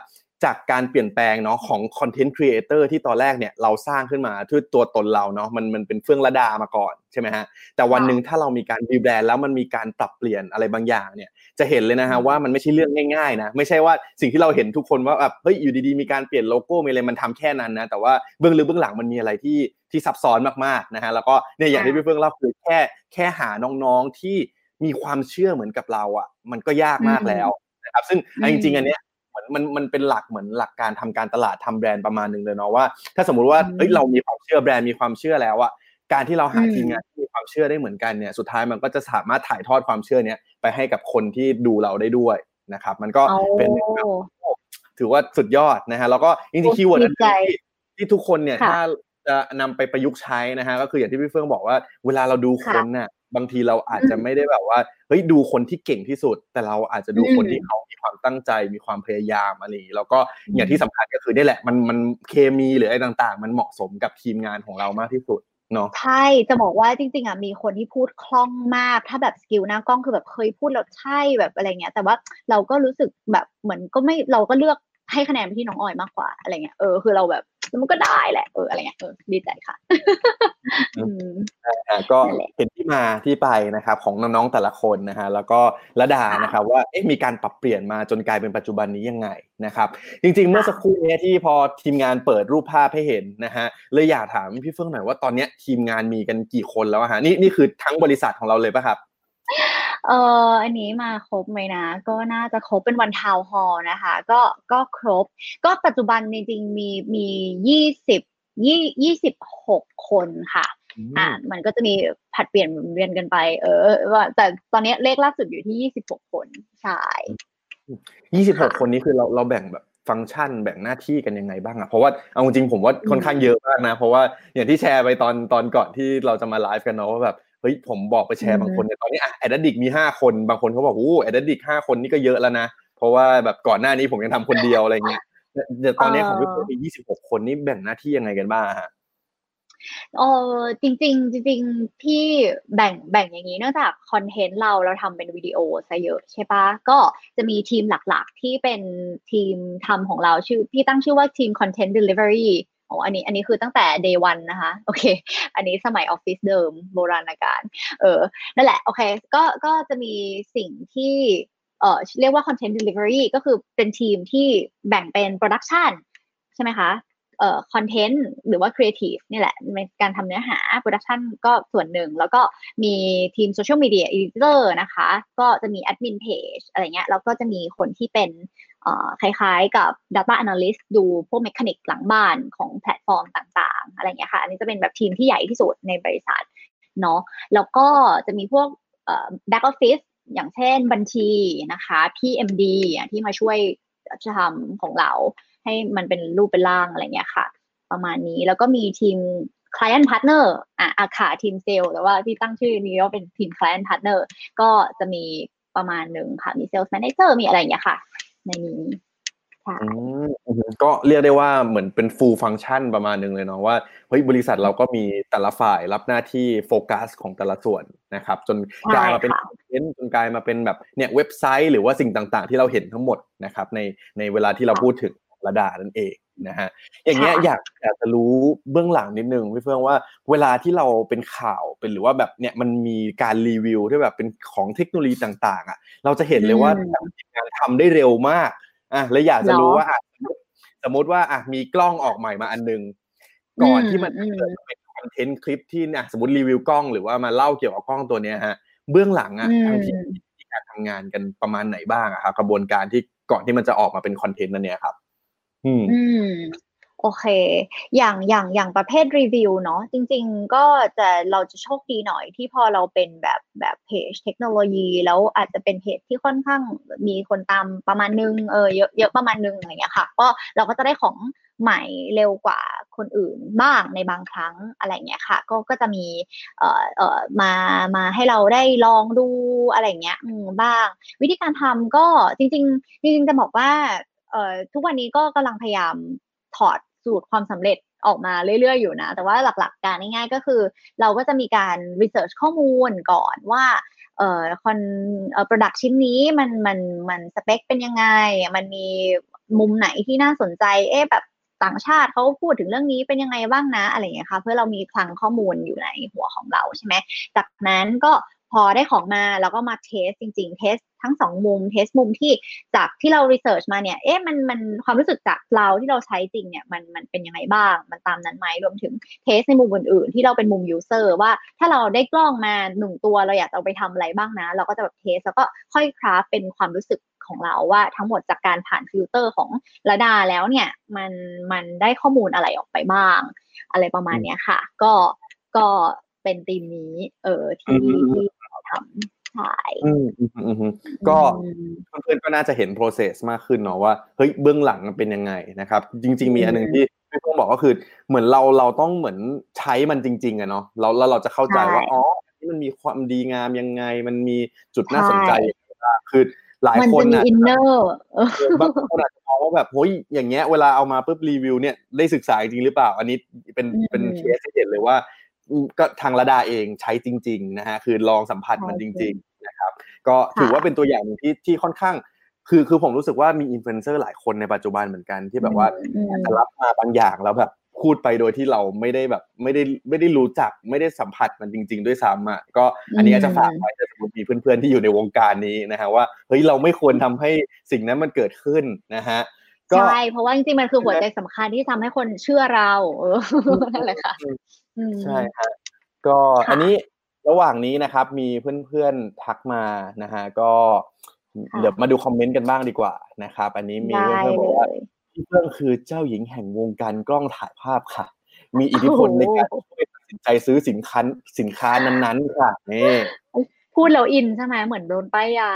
จากการเปลี่ยนแปลงเนาะของคอนเทนต์ครีเอเตอร์ที่ตอนแรกเนี่ยเราสร้างขึ้นมาด้วยตัวตนเราเนาะมันเป็นเฟื่องระดามาก่อนใช่ไหมฮะแต่วันนึงถ้าเรามีการรีแบรนด์แล้วมันมีการปรับเปลี่ยนอะไรบางอย่างเนี่ยจะเห็นเลยนะฮะว่ามันไม่ใช่เรื่องง่ายๆนะไม่ใช่ว่าสิ่งที่เราเห็นทุกคนว่าแบบเฮ้ยอยู่ดีๆมีการเปลี่ยนโลโก้มีอะไรมันทำแค่นั้นนะแต่ว่าเบื้องลึกเบื้องหลังมันมีอะไรที่ซับซ้อนมากๆนะฮะแล้วก็เนี่ยอย่างที่พี่เฟื่องเล่าคือแค่หาน้องๆที่มีความเชื่อเหมือนกับเราอ่ะมันก็ยากมากแล้วนะครับซึ่งจริงๆอันเนี้ยมันเป็นหลักเหมือนหลักการทำการตลาดทำแบรนด์ประมาณนึงเลยเนาะว่าถ้าสมมุติว่าเฮ้ยเรามีความเชื่อแบรนด์มีความเชื่อแล้วอ่ะการที่เราหาทีมงานที่มีความเชื่อได้เหมือนกันเนี่ยสุดท้ายมันก็จะสามารถถ่ายทอดความเชื่อเนี้ยไปให้กับคนที่ดูเราได้ด้วยนะครับมันก็เป็นถือว่าสุดยอดนะฮะแล้วก็จริงๆคีย์เวิร์ดที่ทุกคนเนี่ยถ้าจะนำไปประยุกต์ใช้นะฮะก็คืออย่างที่พี่เฟื่องบอกว่าเวลาเราดูคนน่ะบางทีเราอาจจะไม่ได้แบบว่าเฮ้ยดูคนที่เก่งที่สุดแต่เราอาจจะดูคนที่เขามีความตั้งใจมีความพยายามอะไรอย่างนี้แล้วก็อย่างที่สำคัญก็คือได้แหละมันเคมีหรืออะไรต่างๆมันเหมาะสมกับทีมงานของเรามากที่สุดเนาะใช่จะบอกว่าจริงๆอ่ะมีคนที่พูดคล่องมากถ้าแบบสกิลหน้ากล้องคือแบบเคยพูดแล้วใช่แบบอะไรเงี้ยแต่ว่าเราก็รู้สึกแบบเหมือนก็ไม่เราก็เลือกให้คะแนนไปที่น้องออยมากกว่าอะไรเงี้ยคือเราแบบมันก็ได้แหละอะไรเงี้ยดีใจค่ะก็เป็นที่มาที่ไปนะครับของน้องๆแต่ละคนนะฮะแล้วก็ระดานะครับว่าเอ๊ะมีการปรับเปลี่ยนมาจนกลายเป็นปัจจุบันนี้ยังไงนะครับจริงๆเมื่อสักครู่นี้ที่พอทีมงานเปิดรูปภาพให้เห็นนะฮะเลยอยากถามพี่เฟื่องหน่อยว่าตอนนี้ทีมงานมีกันกี่คนแล้วฮะนี่คือทั้งบริษัทของเราเลยป่ะครับอันนี้มาครบไหมนะก็น่าจะครบเป็นวันทาวน์ฮอลล์นะคะก็ครบก็ปัจจุบันจริงๆมี26คนค่ะมันก็จะมีผัดเปลี่ยนเวียนกันไปว่าแต่ตอนนี้เลขล่าสุดอยู่ที่26คนใช่26คนนี้คือเราแบ่งแบบฟังก์ชันแบ่งหน้าที่กันยังไงบ้างอะเพราะว่าเอาจริงผมว่าค่อนข้างเยอะมากนะเพราะว่าอย่างที่แชร์ไปตอนก่อนที่เราจะมาไลฟ์กันเนาะว่าแบบเฮ้ยผมบอกไปแชร์บางคนเนี่ยตอนนี้อะ Addict มี5คนบางคนเขาบอกโอ้ Addict 5คนนี่ก็เยอะแล้วนะเพราะว่าแบบก่อนหน้านี้ผมยังทำคนเดียวอะไรเงี้ยแต่ตอนนี้ผมมี26คนนี่แบ่งหน้าที่ยังไงกันบ้างฮะ จริงๆพี่แบ่งอย่างนี้เนื่องจากคอนเทนต์เราทำเป็นวิดีโอซะเยอะใช่ปะก็จะมีทีมหลักๆที่เป็นทีมทำของเราชื่อพี่ตั้งชื่อว่าทีม Content Delivery อันนี้คือตั้งแต่ Day 1 นะคะโอเคอันนี้สมัยออฟฟิศเดิมโบราณกาลนั่นแหละโอเคก็จะมีสิ่งที่เรียกว่า Content Delivery ก็คือเป็นทีมที่แบ่งเป็น Production ใช่ไหมคะคอนเทนต์หรือว่าครีเอทีฟนี่แหละในการทำเนื้อหาโปรดักชันก็ส่วนหนึ่งแล้วก็มีทีมโซเชียลมีเดียเอดิเตอร์นะคะก็จะมีแอดมินเพจอะไรเงี้ยแล้วก็จะมีคนที่เป็นคล้ายๆกับ Data Analyst ดูพวกเมคานิกหลังบ้านของแพลตฟอร์มต่างๆอะไรเงี้ยค่ะอันนี้จะเป็นแบบทีมที่ใหญ่ที่สุดในบริษัทเนาะแล้วก็จะมีพวกแบ็คออฟฟิศอย่างเช่นบัญชีนะคะ PMD ที่มาช่วยทำของเราให้มันเป็นรูปเป็นร่างอะไรเงี้ยค่ะประมาณนี้แล้วก็มีทีม client partner ค่ะทีมเซลล์แต่ว่าที่ตั้งชื่อนี้ว่าเป็นทีม client partner ก็จะมีประมาณหนึ่งค่ะมี sales manager มีอะไรอย่างเงี้ยค่ะในนี้ค่ะก็เรียกได้ว่าเหมือนเป็น full function ประมาณนึงเลยเนาะว่าเฮ้ยบริษัทเราก็มีแต่ละฝ่ายรับหน้าที่โฟกัสของแต่ละส่วนนะครับจนกลายมาเป็นคอนเทนต์จนกลายมาเป็นแบบเนี่ยเว็บไซต์หรือว่าสิ่งต่างๆที่เราเห็นทั้งหมดนะครับในเวลาที่เราพูดถึงระดานั่นเองนะฮะอย่างเงี้ยอยากจะรู้เบื้องหลังนิดนึงพี่เฟื่องว่าเวลาที่เราเป็นข่าวเป็นหรือว่าแบบเนี่ยมันมีการรีวิวที่แบบเป็นของเทคโนโลยีต่างๆอ่ะเราจะเห็นเลยว่าทีมงานทำได้เร็วมากและอยากจะรู้ว่าสมมติว่ามีกล้องออกใหม่มาอันนึงก่อนที่มันจะเป็นคอนเทนต์คลิปที่สมมติรีวิวกล้องหรือว่ามาเล่าเกี่ยวกับกล้องตัวเนี้ยฮะเบื้องหลังทางทีมมีการทำงานกันประมาณไหนบ้างครับกระบวนการที่ก่อนที่มันจะออกมาเป็นคอนเทนต์นั่นเนี่ยครับโอเคอย่างประเภทรีวิวเนาะจริงๆก็จะเราจะโชคดีหน่อยที่พอเราเป็นแบบเพจเทคโนโลยีแล้วอาจจะเป็นเพจที่ค่อนข้างมีคนตามประมาณนึงเยอะประมาณนึงอะไรอย่างเงี้ยค่ะก็เราก็จะได้ของใหม่เร็วกว่าคนอื่นบ้างในบางครั้งอะไรเงี้ยค่ะก็จะมีมาให้เราได้ลองดูอะไรเงี้ยบ้างวิธีการทำก็จริงจะบอกว่าทุกวันนี้ก็กำลังพยายามถอดสูตรความสำเร็จออกมาเรื่อยๆอยู่นะแต่ว่าหลักๆการง่ายๆก็คือเราก็จะมีการรีเสิร์ชข้อมูลก่อนว่าproduct ชิ้นนี้มันสเปคเป็นยังไงมันมีมุมไหนที่น่าสนใจแบบต่างชาติเขาพูดถึงเรื่องนี้เป็นยังไงบ้างนะอะไรอย่างเงี้ยค่ะเพื่อเรามีคลังข้อมูลอยู่ในหัวของเราใช่ไหมจากนั้นก็พอได้ของมาเราก็มาเทสจริงๆเทสทั้ง2มุมเทสมุมที่จากที่เรารีเสิร์ชมาเนี่ยมันความรู้สึกจากเราที่เราใช้จริงเนี่ยมันเป็นยังไงบ้างมันตามนั้นไหมรวมถึงเทสในมุมอื่นๆที่เราเป็นมุมยูเซอร์ว่าถ้าเราได้กล้องมา1ตัวเราอยากจะเอาไปทำอะไรบ้างนะเราก็จะแบบเทสแล้วก็ค่อยคราฟเป็นความรู้สึกของเราว่าทั้งหมดจากการผ่านฟิลเตอร์ของระดาแล้วเนี่ยมันได้ข้อมูลอะไรออกไปบ้างอะไรประมาณเนี้ยค่ะก็เป็นทีมนี้ที่ทำใช่ก็เพื่อนๆก็น่าจะเห็น process มากขึ้นเนาะว่าเฮ้ยเบื้องหลังมันเป็นยังไงนะครับจริงๆมีอันนึงที่พี่ต้องบอกก็คือเหมือนเราต้องเหมือนใช้มันจริงๆอะเนาะเราจะเข้าใจว่าอ๋อนี่มันมีความดีงามยังไงมันมีจุดน่าสนใจคือหลายคนน่ะบางคนอาจจะมองว่าแบบโหยอย่างเงี้ยเวลาเอามาปุ๊บรีวิวเนี่ยได้ศึกษาจริงหรือเปล่าอันนี้เป็นเคสที่เห็นเลยว่าก็ทางระดาเองใช้จริงๆนะฮะคือลองสัมผัสมันจริงๆนะครับก็ถือว่าเป็นตัวอย่างนึงที่ค่อนข้างคือผมรู้สึกว่ามีอินฟลูเอนเซอร์หลายคนในปัจจุบันเหมือนกันที่แบบว่ารับมาบางอย่างแล้วแบบพูดไปโดยที่เราไม่ได้รู้จักไม่ได้สัมผัสมันจริงๆด้วยซ้ำอ่ะก็อันนี้อาจจะฝากไว้แต่สมมติมีเพื่อนๆที่อยู่ในวงการนี้นะฮะว่าเฮ้ยเราไม่ควรทำให้สิ่งนั้นมันเกิดขึ้นนะฮะใช่เพราะว่าจริงๆมันคือหัวใจสำคัญที่ทำให้คนเชื่อเรานั่นแหละค่ะใช่ครับก็อันนี้ระหว่างนี้นะครับมีเพื่อนๆทักมานะฮะก็เดี๋ยวมาดูคอมเมนต์กันบ้างดีกว่านะครับอันนี้มีเพื่อนๆบอกว่าพี่เฟื่องคือเจ้าหญิงแห่งวงการกล้องถ่ายภาพค่ะมีอิทธิพลในการตัดสินใจซื้อสินค้านั้นๆค่ะนี่พูดแล้วอินใช่ไหมเหมือนโดนป้ายยา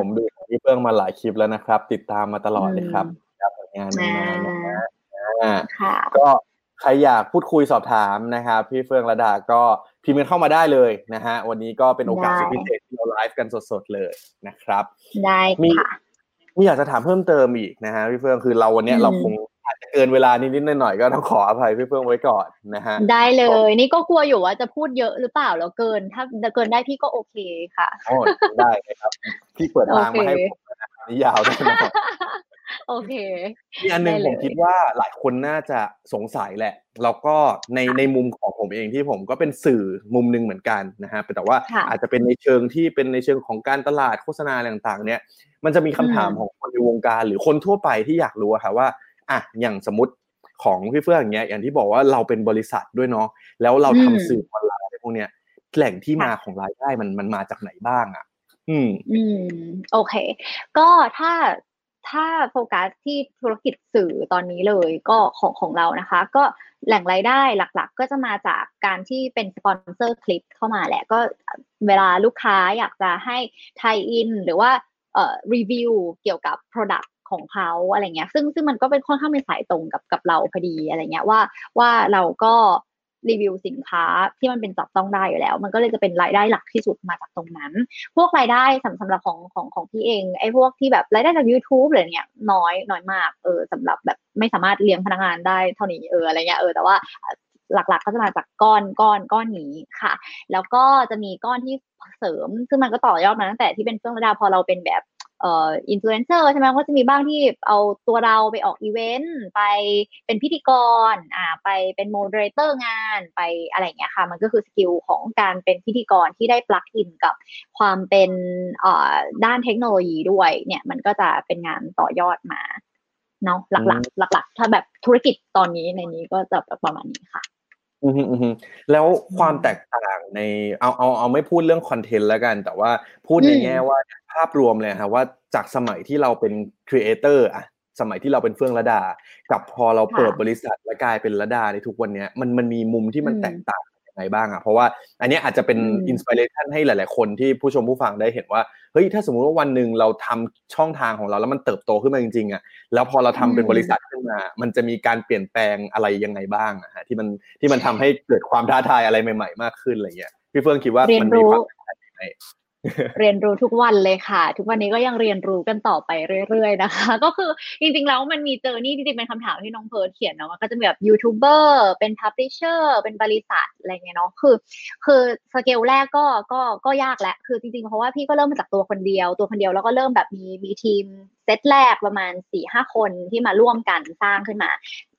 ผมดูพี่เฟื่องมาหลายคลิปแล้วนะครับติดตามมาตลอดเลยครับผลงานนะก็ใครอยากพูดคุยสอบถามนะครับพี่เฟื่องระดาก็พิมพ์กันเข้ามาได้เลยนะฮะวันนี้ก็เป็นโอกาสพิเศษที่เราไลฟ์กันสดๆเลยนะครับได้ค่ะมีอยากจะถามเพิ่มเติมอีกนะฮะพี่เฟื่องคือเราวันนี้เราคงอาจจะ เกินเวลานิดๆหน่อยๆก็ต้องขออภัยเพื่อนๆไว้ก่อนนะฮะได้เลยนี่ก็กลัวอยู่ว่าจะพูดเยอะหรือเปล่าแล้วเกินถ้าเกินได้พี่ก็โอเคค่ะโอ้ได้ครับพี่เปิดทางมาให้ผมนิยาวได้โอเคมีอันนึงผมคิดว่าหลายคนน่าจะสงสัยแหละแล้วก็ในมุมของผมเองที่ผมก็เป็นสื่อมุมนึงเหมือนกันนะฮะแต่ว่าอาจจะเป็นในเชิงที่เป็นในเชิงของการตลาดโฆษณาต่างๆเนี่ยมันจะมีคำถามของคนในวงการหรือคนทั่วไปที่อยากรู้ค่ะว่าอ่ะอย่างสมมติของพี่เฟื่องอย่างเงี้ยอย่างที่บอกว่าเราเป็นบริษัทด้วยเนาะแล้วเราทำสื่อออนไลน์อะไรพวกเนี้ยแหล่งที่มาของรายได้มันมาจากไหนบ้างอ่ะโอเคก็ถ้าโฟกัสที่ธุรกิจสื่อตอนนี้เลยก็ของเรานะคะก็แหล่งรายได้หลักๆก็จะมาจากการที่เป็นสปอนเซอร์คลิปเข้ามาแหละก็เวลาลูกค้าอยากจะให้ไทยอินหรือว่ารีวิวเกี่ยวกับ product ของเขาอะไรเงี้ยซึ่งมันก็เป็นค่อนข้างเป็นสายตรงกับเราพอดีอะไรเงี้ยว่าเราก็รีวิวสินค้าที่มันเป็นจับต้องได้อยู่แล้วมันก็เลยจะเป็นรายได้หลักที่สุดมาจากตรงนั้นพวกรายได้สำหรับของพี่เองไอ้พวกที่แบบรายได้จาก YouTube อะไรเงี้ยน้อยมากสำหรับแบบไม่สามารถเลี้ยงพนักงานได้เท่านี้อะไรเงี้ยแต่ว่าหลักๆก็จะมาจากก้อนนี้ค่ะแล้วก็จะมีก้อนที่เสริมซึ่งมันก็ต่อยอดมาตั้งแต่ที่เป็นเฟื่องระดาพอเราเป็นแบบอินฟลูเอนเซอร์ใช่ไหมก็จะมีบ้างที่เอาตัวเราไปออกอีเวนต์ไปเป็นพิธีกรไปเป็นโมเดอเรเตอร์งานไปอะไรอย่างเงี้ยค่ะมันก็คือสกิลของการเป็นพิธีกรที่ได้ปลักอินกับความเป็นด้านเทคโนโลยีด้วยเนี่ยมันก็จะเป็นงานต่อยอดมาเนาะหลักๆถ้าแบบธุรกิจตอนนี้ในนี้ก็จะประมาณนี้ค่ะแล้วความแตกต่างในเอาไม่พูดเรื่องคอนเทนต์แล้วกันแต่ว่าพูดในแง่ว่าภาพรวมเลยฮะว่าจากสมัยที่เราเป็นครีเอเตอร์อะสมัยที่เราเป็นเฟื่องระดากับพอเราเปิดบริษัทและกลายเป็นระดาในทุกวันนี้มันมีมุมที่มันแตกต่างยังไงบ้างอะเพราะว่าอันนี้อาจจะเป็นอินสปิเรชันให้หลายๆคนที่ผู้ชมผู้ฟังได้เห็นว่าเฮ้ยถ้าสมมติว่าวันหนึ่งเราทำช่องทางของเราแล้วมันเติบโตขึ้นมาจริงๆอะแล้วพอเราทำเป็นบริษัทขึ้นมามันจะมีการเปลี่ยนแปลงอะไรยังไงบ้างอะฮะที่มันทำให้เกิดความท้าทายอะไรใหม่ๆมากขึ้นอะไรเงี้ยพี่เฟื่องคิดว่ามันมีความแตกต่างยังไงเรียนรู้ทุกวันเลยค่ะทุกวันนี้ก็ยังเรียนรู้กันต่อไปเรื่อยๆนะคะก็คือจริงๆแล้วมันมีเจอนี่จริงๆเป็นคำถามที่น้องเพิร์ทเขียนเนาะมันก็จะมีแบบยูทูบเบอร์เป็นพับลิเชอร์เป็นบริษัทอะไรเงี้ยเนาะคือสเกลแรกก็ยากแหละคือจริงๆเพราะว่าพี่ก็เริ่มมาจากตัวคนเดียวแล้วก็เริ่มแบบมีทีมเซตแรกประมาณ 4-5 คนที่มาร่วมกันสร้างขึ้นมา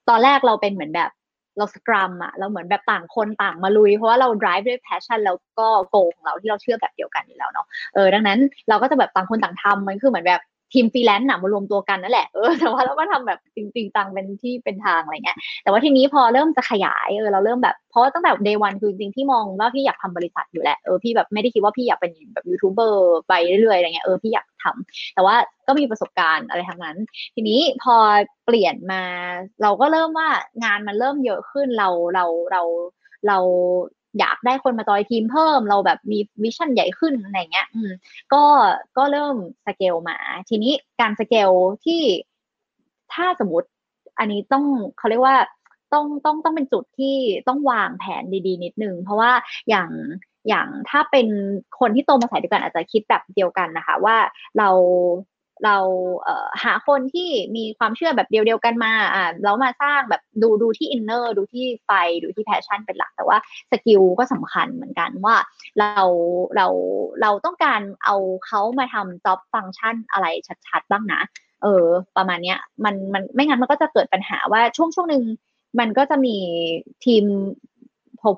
ตอนแรกเราเป็นเหมือนแบบเราสครัมอะเราเหมือนแบบต่างคนต่างมาลุยเพราะว่าเรา drive ด้วย passion แล้วก็ goal ของเราที่เราเชื่อแบบเดียวกันอยู่แล้วเนาะดังนั้นเราก็จะแบบต่างคนต่างทำมันคือเหมือนแบบทีมฟรีแลนซ์น่ะมารวมตัวกันนั่นแหละแต่ว่าเราก็ทำแบบจริงๆต่างเป็นที่เป็นทางอะไรเงี้ยแต่ว่าทีนี้พอเริ่มจะขยายเราเริ่มแบบเพราะตั้งแต่ day one คือจริงๆพี่มองว่าพี่อยากทำบริษัทอยู่แหละพี่แบบไม่ได้คิดว่าพี่อยากเป็นแบบยูทูบเบอร์ไปเรื่อยๆอะไรเงี้ยพี่อยากทำแต่ว่าก็มีประสบการณ์อะไรทั้งนั้นทีนี้พอเปลี่ยนมาเราก็เริ่มว่างานมันเริ่มเยอะขึ้นเราอยากได้คนมาจอยทีมเพิ่มเราแบบมีมิชชั่นใหญ่ขึ้นอะไรเงี้ยก็เริ่มสเกลมาทีนี้การสเกลที่ถ้าสมมติอันนี้ต้องเขาเรียกว่าต้องเป็นจุดที่ต้องวางแผนดีๆนิดนึงเพราะว่าอย่างถ้าเป็นคนที่โตมาสายเดียวกันอาจจะคิดแบบเดียวกันนะคะว่าเราหาคนที่มีความเชื่อแบบเดียวกันมาแล้วมาสร้างแบบดูที่อินเนอร์ดูที่ไฟดูที่แพชชั่นเป็นหลักแต่ว่าสกิลก็สำคัญเหมือนกันว่าเราต้องการเอาเขามาทำจ็อบฟังก์ชันอะไรชัดๆบ้างนะประมาณเนี้ยมันไม่งั้นมันก็จะเกิดปัญหาว่าช่วงนึงมันก็จะมีทีม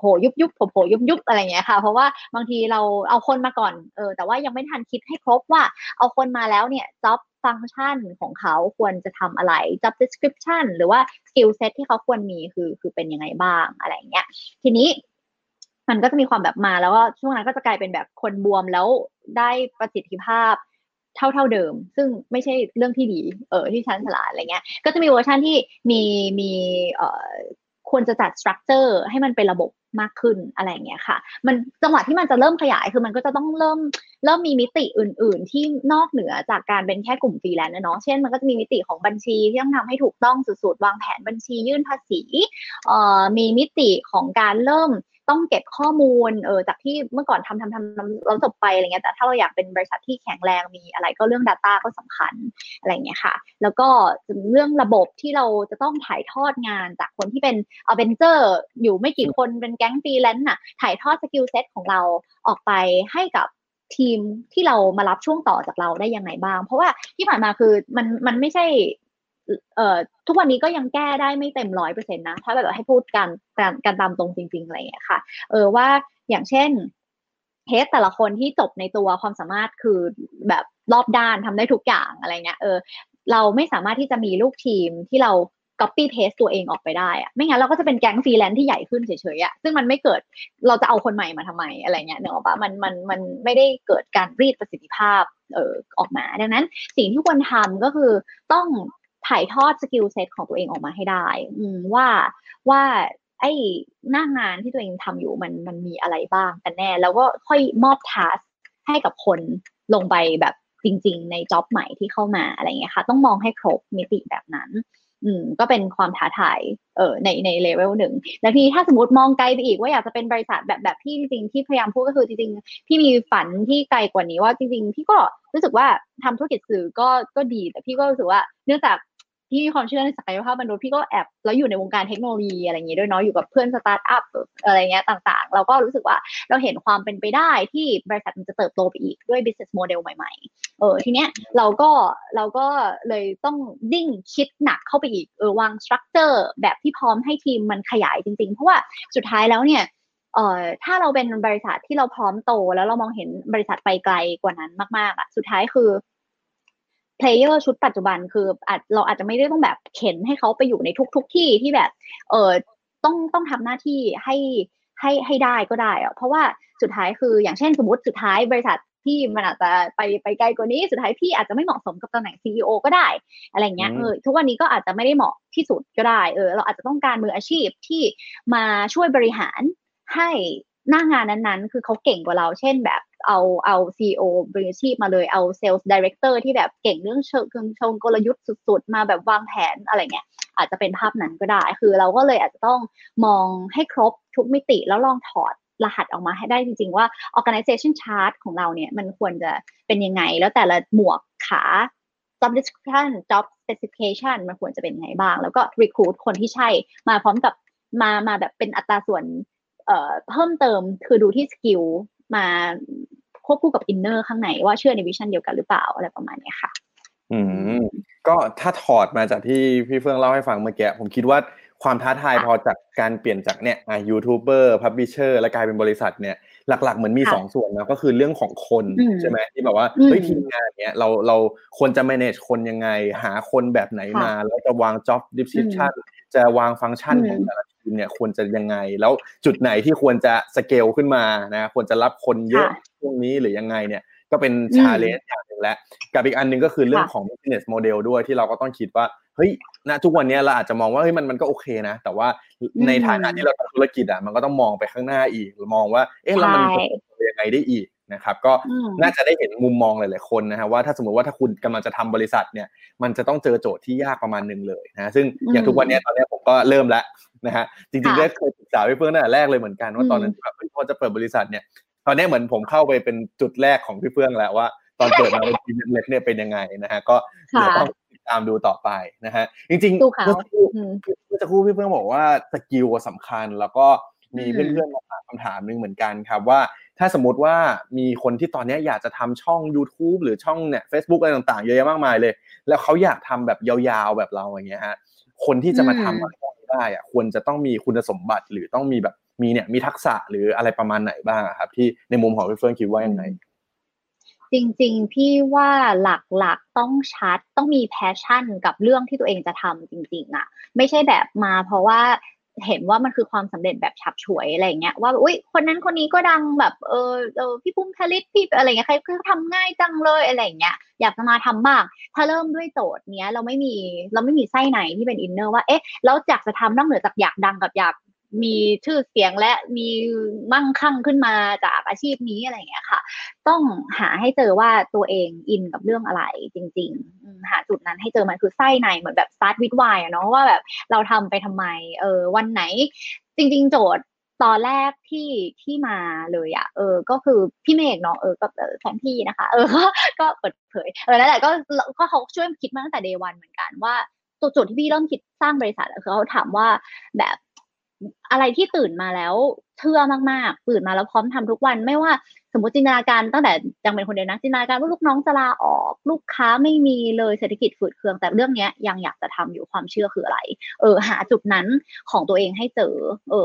โผล่ยุบโผล่ยุบอะไรอย่างเงี้ยค่ะเพราะว่าบางทีเราเอาคนมาก่อนแต่ว่ายังไม่ทันคิดให้ครบว่าเอาคนมาแล้วเนี่ยจ็อบฟังก์ชันของเขาควรจะทำอะไรจ็อบดิสคริปชันหรือว่าสกิลเซ็ตที่เขาควรมีคือเป็นยังไงบ้างอะไรอย่างเงี้ยทีนี้มันก็จะมีความแบบมาแล้วก็ช่วงนั้นก็จะกลายเป็นแบบคนบวมแล้วได้ประสิทธิภาพเท่าเดิมซึ่งไม่ใช่เรื่องที่ดีที่ชั้นฉลาดอะไรเงี้ยก็จะมีเวอร์ชันที่มีควรจะจัดสตรัคเจอร์ให้มันเป็นระบบมากขึ้นอะไรอย่างเงี้ยค่ะมันจังหวะที่มันจะเริ่มขยายคือมันก็จะต้องเริ่มมีมิติอื่นๆที่นอกเหนือจากการเป็นแค่กลุ่มฟรีแลนซ์นะเนาะเช่นมันก็จะมีมิติของบัญชีที่ต้องทำให้ถูกต้องสุดๆวางแผนบัญชียื่นภาษีมีมิติของการเริ่ม ต้องเก็บข้อมูลจากที่เมื่อก่อนทำเราจบไปอะไรเงี้ยแต่ถ้าเราอยากเป็นบริษัทที่แข็งแรงมีอะไรก็เรื่อง data ก็สำคัญอะไรเงี้ยค่ะแล้วก็เรื่องระบบที่เราจะต้องถ่ายทอดงานจากคนที่เป็นอเวนเจอร์อยู่ไม่กี่คนเป็นแก๊งฟรีแลนซ์น่ะถ่ายทอดสกิลเซ็ตของเราออกไปให้กับทีมที่เรามารับช่วงต่อจากเราได้ยังไงบ้างเพราะว่าที่ผ่านมาคือมันไม่ใช่ทุกวันนี้ก็ยังแก้ได้ไม่เต็ม 100% นะถ้าแบบให้พูดกันตามตรงจริงๆอะไรอย่างเงี้ยค่ะว่าอย่างเช่นเฮดแต่ละคนที่จบในตัวความสามารถคือแบบรอบด้านทำได้ทุกอย่างอะไรเงี้ยเราไม่สามารถที่จะมีลูกทีมที่เรา copy paste ตัวเองออกไปได้อะไม่งั้นเราก็จะเป็นแก๊งฟรีแลนซ์ที่ใหญ่ขึ้นเฉยๆอะซึ่งมันไม่เกิดเราจะเอาคนใหม่มาทำไมอะไรเงี้ยนึกออกปะมันไม่ได้เกิดการรีดประสิทธิภาพออกมาดังนั้นสิ่งที่ควรทำก็คือต้องถ่ายทอดสกิลเซ็ตของตัวเองออกมาให้ได้ว่าไอ้หน้างานที่ตัวเองทำอยู่มันมีอะไรบ้างกันแน่แล้วก็ค่อยมอบทาสให้กับคนลงไปแบบจริงๆในจ็อบใหม่ที่เข้ามาอะไรเงี้ยค่ะต้องมองให้ครบมิติแบบนั้นก็เป็นความท้าทายในเลเวลหนึ่งแล้วพี่ถ้าสมมติมองไกลไปอีกว่าอยากจะเป็นบริษัทแบบที่จริงๆที่พยายามพูดก็คือจริงๆพี่มีฝันที่ไกลกว่านี้ว่าจริงๆพี่ก็รู้สึกว่าทำธุรกิจสื่อก็ดีแต่พี่ก็รู้สึกว่าเนื่องจากที่มีความเชื่อในศักยภาพมนุษย์พี่ก็แอบแล้วอยู่ในวงการเทคโนโลยีอะไรอย่างงี้ด้วยเนาะอยู่กับเพื่อนสตาร์ทอัพอะไรเงี้ยต่างๆเราก็รู้สึกว่าเราเห็นความเป็นไปได้ที่บริษัทมันจะเติบโตไปอีกด้วย business model ใหม่ๆทีเนี้ยเราก็เลยต้องดิ้นคิดหนักเข้าไปอีกวาง structure แบบที่พร้อมให้ทีมมันขยายจริงๆเพราะว่าสุดท้ายแล้วเนี่ยถ้าเราเป็นบริษัทที่เราพร้อมโตแล้วเรามองเห็นบริษัทไปไกลกว่านั้นมากๆอ่ะสุดท้ายคือplayer ชุดปัจจุบันคือเราอาจจะไม่ได้ต้องแบบเข็นให้เขาไปอยู่ในทุกๆที่ที่แบบต้องทำหน้าที่ให้ได้ก็ได้อะเพราะว่าสุดท้ายคืออย่างเช่นสมมติสุดท้ายบริษัทที่มันอาจจะไปไกลกว่านี้สุดท้ายพี่อาจจะไม่เหมาะสมกับตำแหน่ง CEO ก็ได้อะไรเงี้ยทุกวันนี้ก็อาจจะไม่ได้เหมาะที่สุดก็ได้เราอาจจะต้องการมืออาชีพที่มาช่วยบริหารให้หน้างานนั้นๆคือเขาเก่งกว่าเราเช่นแบบเอา CEO บริษัทมาเลยเอา Sales Director ที่แบบเก่งเรื่องเชิงกลยุทธ์สุดๆมาแบบวางแผนอะไรเงี้ยอาจจะเป็นภาพนั้นก็ได้คือเราก็เลยอาจจะต้องมองให้ครบทุกมิติแล้วลองถอดรหัสออกมาให้ได้จริงๆว่า Organization Chart ของเราเนี่ยมันควรจะเป็นยังไงแล้วแต่ละหมวกขา Job Description Job Specification มันควรจะเป็นยังไงบ้างแล้วก็ Recruit คนที่ใช่มาพร้อมกับมาแบบเป็นอัตราส่วนเพิ่มเติมคือดูที่สกิลมาควบคู่กับอินเนอร์ข้างในว่าเชื่อในวิชั่นเดียวกันหรือเปล่าอะไรประมาณนี้ค่ะก็ถ้าถอดมาจากที่พี่เฟื่องเล่าให้ฟังเมื่อกี้ผมคิดว่าความท้าทายพอจากการเปลี่ยนจากเนี่ยยูทูบเบอร์พับลิเชอร์และกลายเป็นบริษัทเนี่ยหลักๆเหมือนมีสองส่วนนะก็คือเรื่องของคนใช่ไหมที่แบบว่าเฮ้ยทีมงานเนี่ยเราควรจะ manage คนยังไงหาคนแบบไหนมาแล้วจะวาง job description จะวางฟังก์ชันของแต่ละทีมเนี่ยควรจะยังไงแล้วจุดไหนที่ควรจะสเกลขึ้นมานะควรจะรับคนเยอะตรงนี้หรือยังไงเนี่ยก็เป็น challenge อย่างนึงและกับอีกอันนึงก็คือเรื่องของ business model ด้วยที่เราก็ต้องคิดว่าเฮ้ยนะทุกวันนี้เราอาจจะมองว่าเฮ้ยมันก็โอเคนะแต่ว่าในฐานะที่เราทำธุรกิจอ่ะมันก็ต้องมองไปข้างหน้าอีกมองว่าเอ๊ะแล้วมันจะยังไงได้อีกนะครับก็น่าจะได้เห็นมุมมองหลายๆคนนะฮะว่าถ้าสมมติว่าถ้าคุณกำลังจะทำบริษัทเนี่ยมันจะต้องเจอโจทย์ที่ยากประมาณนึงเลยนะซึ่งอย่างทุกวันนี้ตอนนี้ผมก็เริ่มแล้วนะฮะจริงๆได้เคยศึกษาไปเพิ่งตั้งแต่แรกเลยเหมือนกันว่าตอนนั้นแบบพอจะเปิดบริษัทเนี่ยตอนนี้เหมือนผมเข้าไปเป็นจุดแรกของพี่เฟื่องแล้วว่าตอนเปิดมาในทีมเล็กเนี่ยเป็นยังไงนะฮะก็เดี๋ยวต้องติดตามดูต่อไปนะฮะจริงๆเมื่อสักครู่พี่เฟื่องบอกว่าสกิลสำคัญแล้วก็มีเพื่อนๆมาถามคำถามนึงเหมือนกันครับว่าถ้าสมมติว่ามีคนที่ตอนนี้อยากจะทำช่อง YouTube หรือช่องเนี่ย Facebook อะไรต่างๆเยอะแยะมากมายเลยแล้วเขาอยากทำแบบยาวๆแบบเราอย่างเงี้ยฮะคนที่จะมาทำอะไรได้อ่ะควรจะต้องมีคุณสมบัติหรือต้องมีแบบมีทักษะหรืออะไรประมาณไหนบ้างครับที่ในมุมของพี่เฟื่องคิดว่ายังไงจริงๆพี่ว่าหลักๆต้องชัดต้องมีแพชชั่นกับเรื่องที่ตัวเองจะทำจริงๆอ่ะไม่ใช่แบบมาเพราะว่าเห็นว่ามันคือความสำเร็จแบบฉับฉวยอะไรอย่างเงี้ยว่าอุ๊ยคนนั้นคนนี้ก็ดังแบบพี่ปุ้มคลิตพี่อะไรเงี้ยใครก็ทำง่ายจังเลยอะไรอย่างเงี้ยอยากจะมาทำบ้างถ้าเริ่มด้วยโจทย์เนี้ยเราไม่มีไส้ไหนที่เป็นอินเนอร์ว่าเอ๊ะแล้วอยากจะทำนอกเหนือจากอยากดังกับอยากมีชื่อเสียงและมีมั่งคั่งขึ้นมาจากอาชีพนี้อะไรอย่างเงี้ยค่ะต้องหาให้เจอว่าตัวเองอินกับเรื่องอะไรจริงๆหาจุดนั้นให้เจอมันคือไส้ในเหมือนแบบ start with why อ่ะเนาะว่าแบบเราทำไปทำไมวันไหนจริงๆโจทย์ ตอนแรกที่มาเลยอ่ะก็คือพี่เมฆเนาะกับแฟนพี่นะคะก็เปิดเผยนั่นแหละก็เขาช่วยคิดมาตั้งแต่ day 1 เหมือนกันว่าจุดที่พี่เริ่มคิดสร้างบริษัทคือเขาถามว่าแบบอะไรที่ตื่นมาแล้วเชื่อมากๆตื่นมาแล้วพร้อมทำทุกวันไม่ว่าสมมติจินตนาการตั้งแต่ยังเป็นคนเดียวนะจินตนาการว่าลูกน้องจะลาออกลูกค้าไม่มีเลยเศรษฐกิจฝืดเคืองแต่เรื่องนี้ยังอยากจะทำอยู่ความเชื่อคืออะไรหาจุดนั้นของตัวเองให้เจอ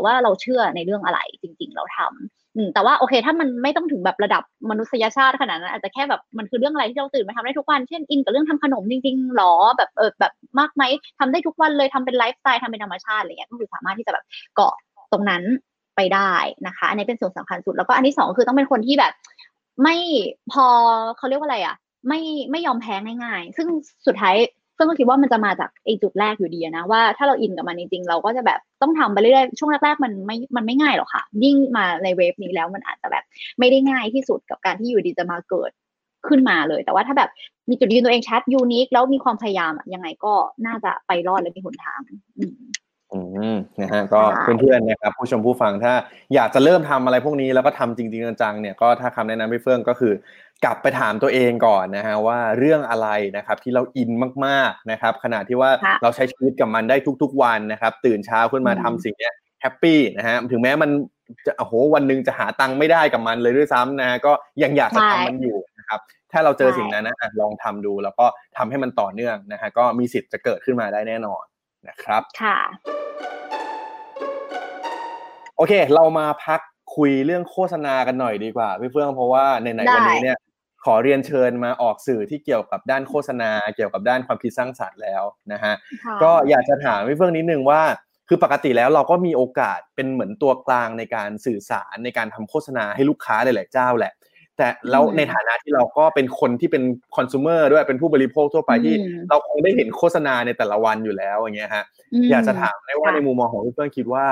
ว่าเราเชื่อในเรื่องอะไรจริงๆเราทำแต่ว่าโอเคถ้ามันไม่ต้องถึงแบบระดับมนุษยชาติขนาดนั้นอาจจะแค่แบบมันคือเรื่องอะไรที่เราตื่นมาทำได้ทุกวันเช่นอินกับเรื่องทำขนมจริงๆหรอแบบแบบมากไหมทำได้ทุกวันเลยทำเป็นไลฟ์สไตล์ทำเป็นธรรมชาติอะไรเงี้ยก็คือสามารถที่จะแบบเกาะตรงนั้นไปได้นะคะอันนี้เป็นส่วนสำคัญสุดแล้วก็อันที่สองคือต้องเป็นคนที่แบบไม่พอเขาเรียกว่าอะไรอ่ะไม่ยอมแพ้ง่ายๆซึ่งสุดท้ายเพื่อนก็คิดว่ามันจะมาจากไอ้จุดแรกอยู่ดีนะว่าถ้าเราอินกับมันจริงๆเราก็จะแบบต้องทำไปเรื่อยๆช่วงแรกๆมันไม่ง่ายหรอกค่ะยิ่งมาในเวฟนี้แล้วมันอาจจะแบบไม่ได้ง่ายที่สุดกับการที่อยู่ดีจะมาเกิดขึ้นมาเลยแต่ว่าถ้าแบบมีจุดยืนตัวเองชัดยูนิคแล้วมีความพยายามยังไงก็น่าจะไปรอดและมีหนทางนะฮะก็เพื่อนๆนะครับผู้ชมผู้ฟังถ้าอยากจะเริ่มทำอะไรพวกนี้แล้วก็ทำจริงๆจังๆเนี่ยก็ถ้าคำแนะนำพี่เฟื่องก็คือกลับไปถามตัวเองก่อนนะฮะว่าเรื่องอะไรนะครับที่เราอินมากๆนะครับขณะที่ว่าเราใช้ชีวิตกับมันได้ทุกๆวันนะครับตื่นเช้าขึ้นมาทำสิ่งนี้แฮปปี้นะฮะถึงแม้มันจะวันนึงจะหาตังค์ไม่ได้กับมันเลยด้วยซ้ำนะก็ยังอยากจะทำมันอยู่นะครับถ้าเราเจอสิ่งนั้นนะลองทำดูแล้วก็ทำให้มันต่อเนื่องนะฮะก็มีสิทธิ์จะเกิดขึ้นมาได้แน่นอนนะครับค่ะโอเคเรามาพักคุยเรื่องโฆษณากันหน่อยดีกว่าพี่เฟื่องเพราะว่าในวันนี้เนี่ยขอเรียนเชิญมาออกสื่อที่เกี่ยวกับด้านโฆษณาเกี่ยวกับด้านความคิดสร้างสรรค์แล้วนะฮะก็อยากจะถามพี่เฟื่องนิดนึงว่าคือปกติแล้วเราก็มีโอกาสเป็นเหมือนตัวกลางในการสื่อสารในการทำโฆษณาให้ลูกค้าหลายๆเจ้าแหละแต่แล้วในฐานะที่เราก็เป็นคนที่เป็นคอน sumer ด้วยเป็นผู้บริโภคทั่วไปที่เราคงได้เห็นโฆษณาในแต่ละวันอยู่แล้วอย่างเงี้ยฮะอยากจะถามได้ว่าในมุมมองของพี่เฟื่องคิดว่า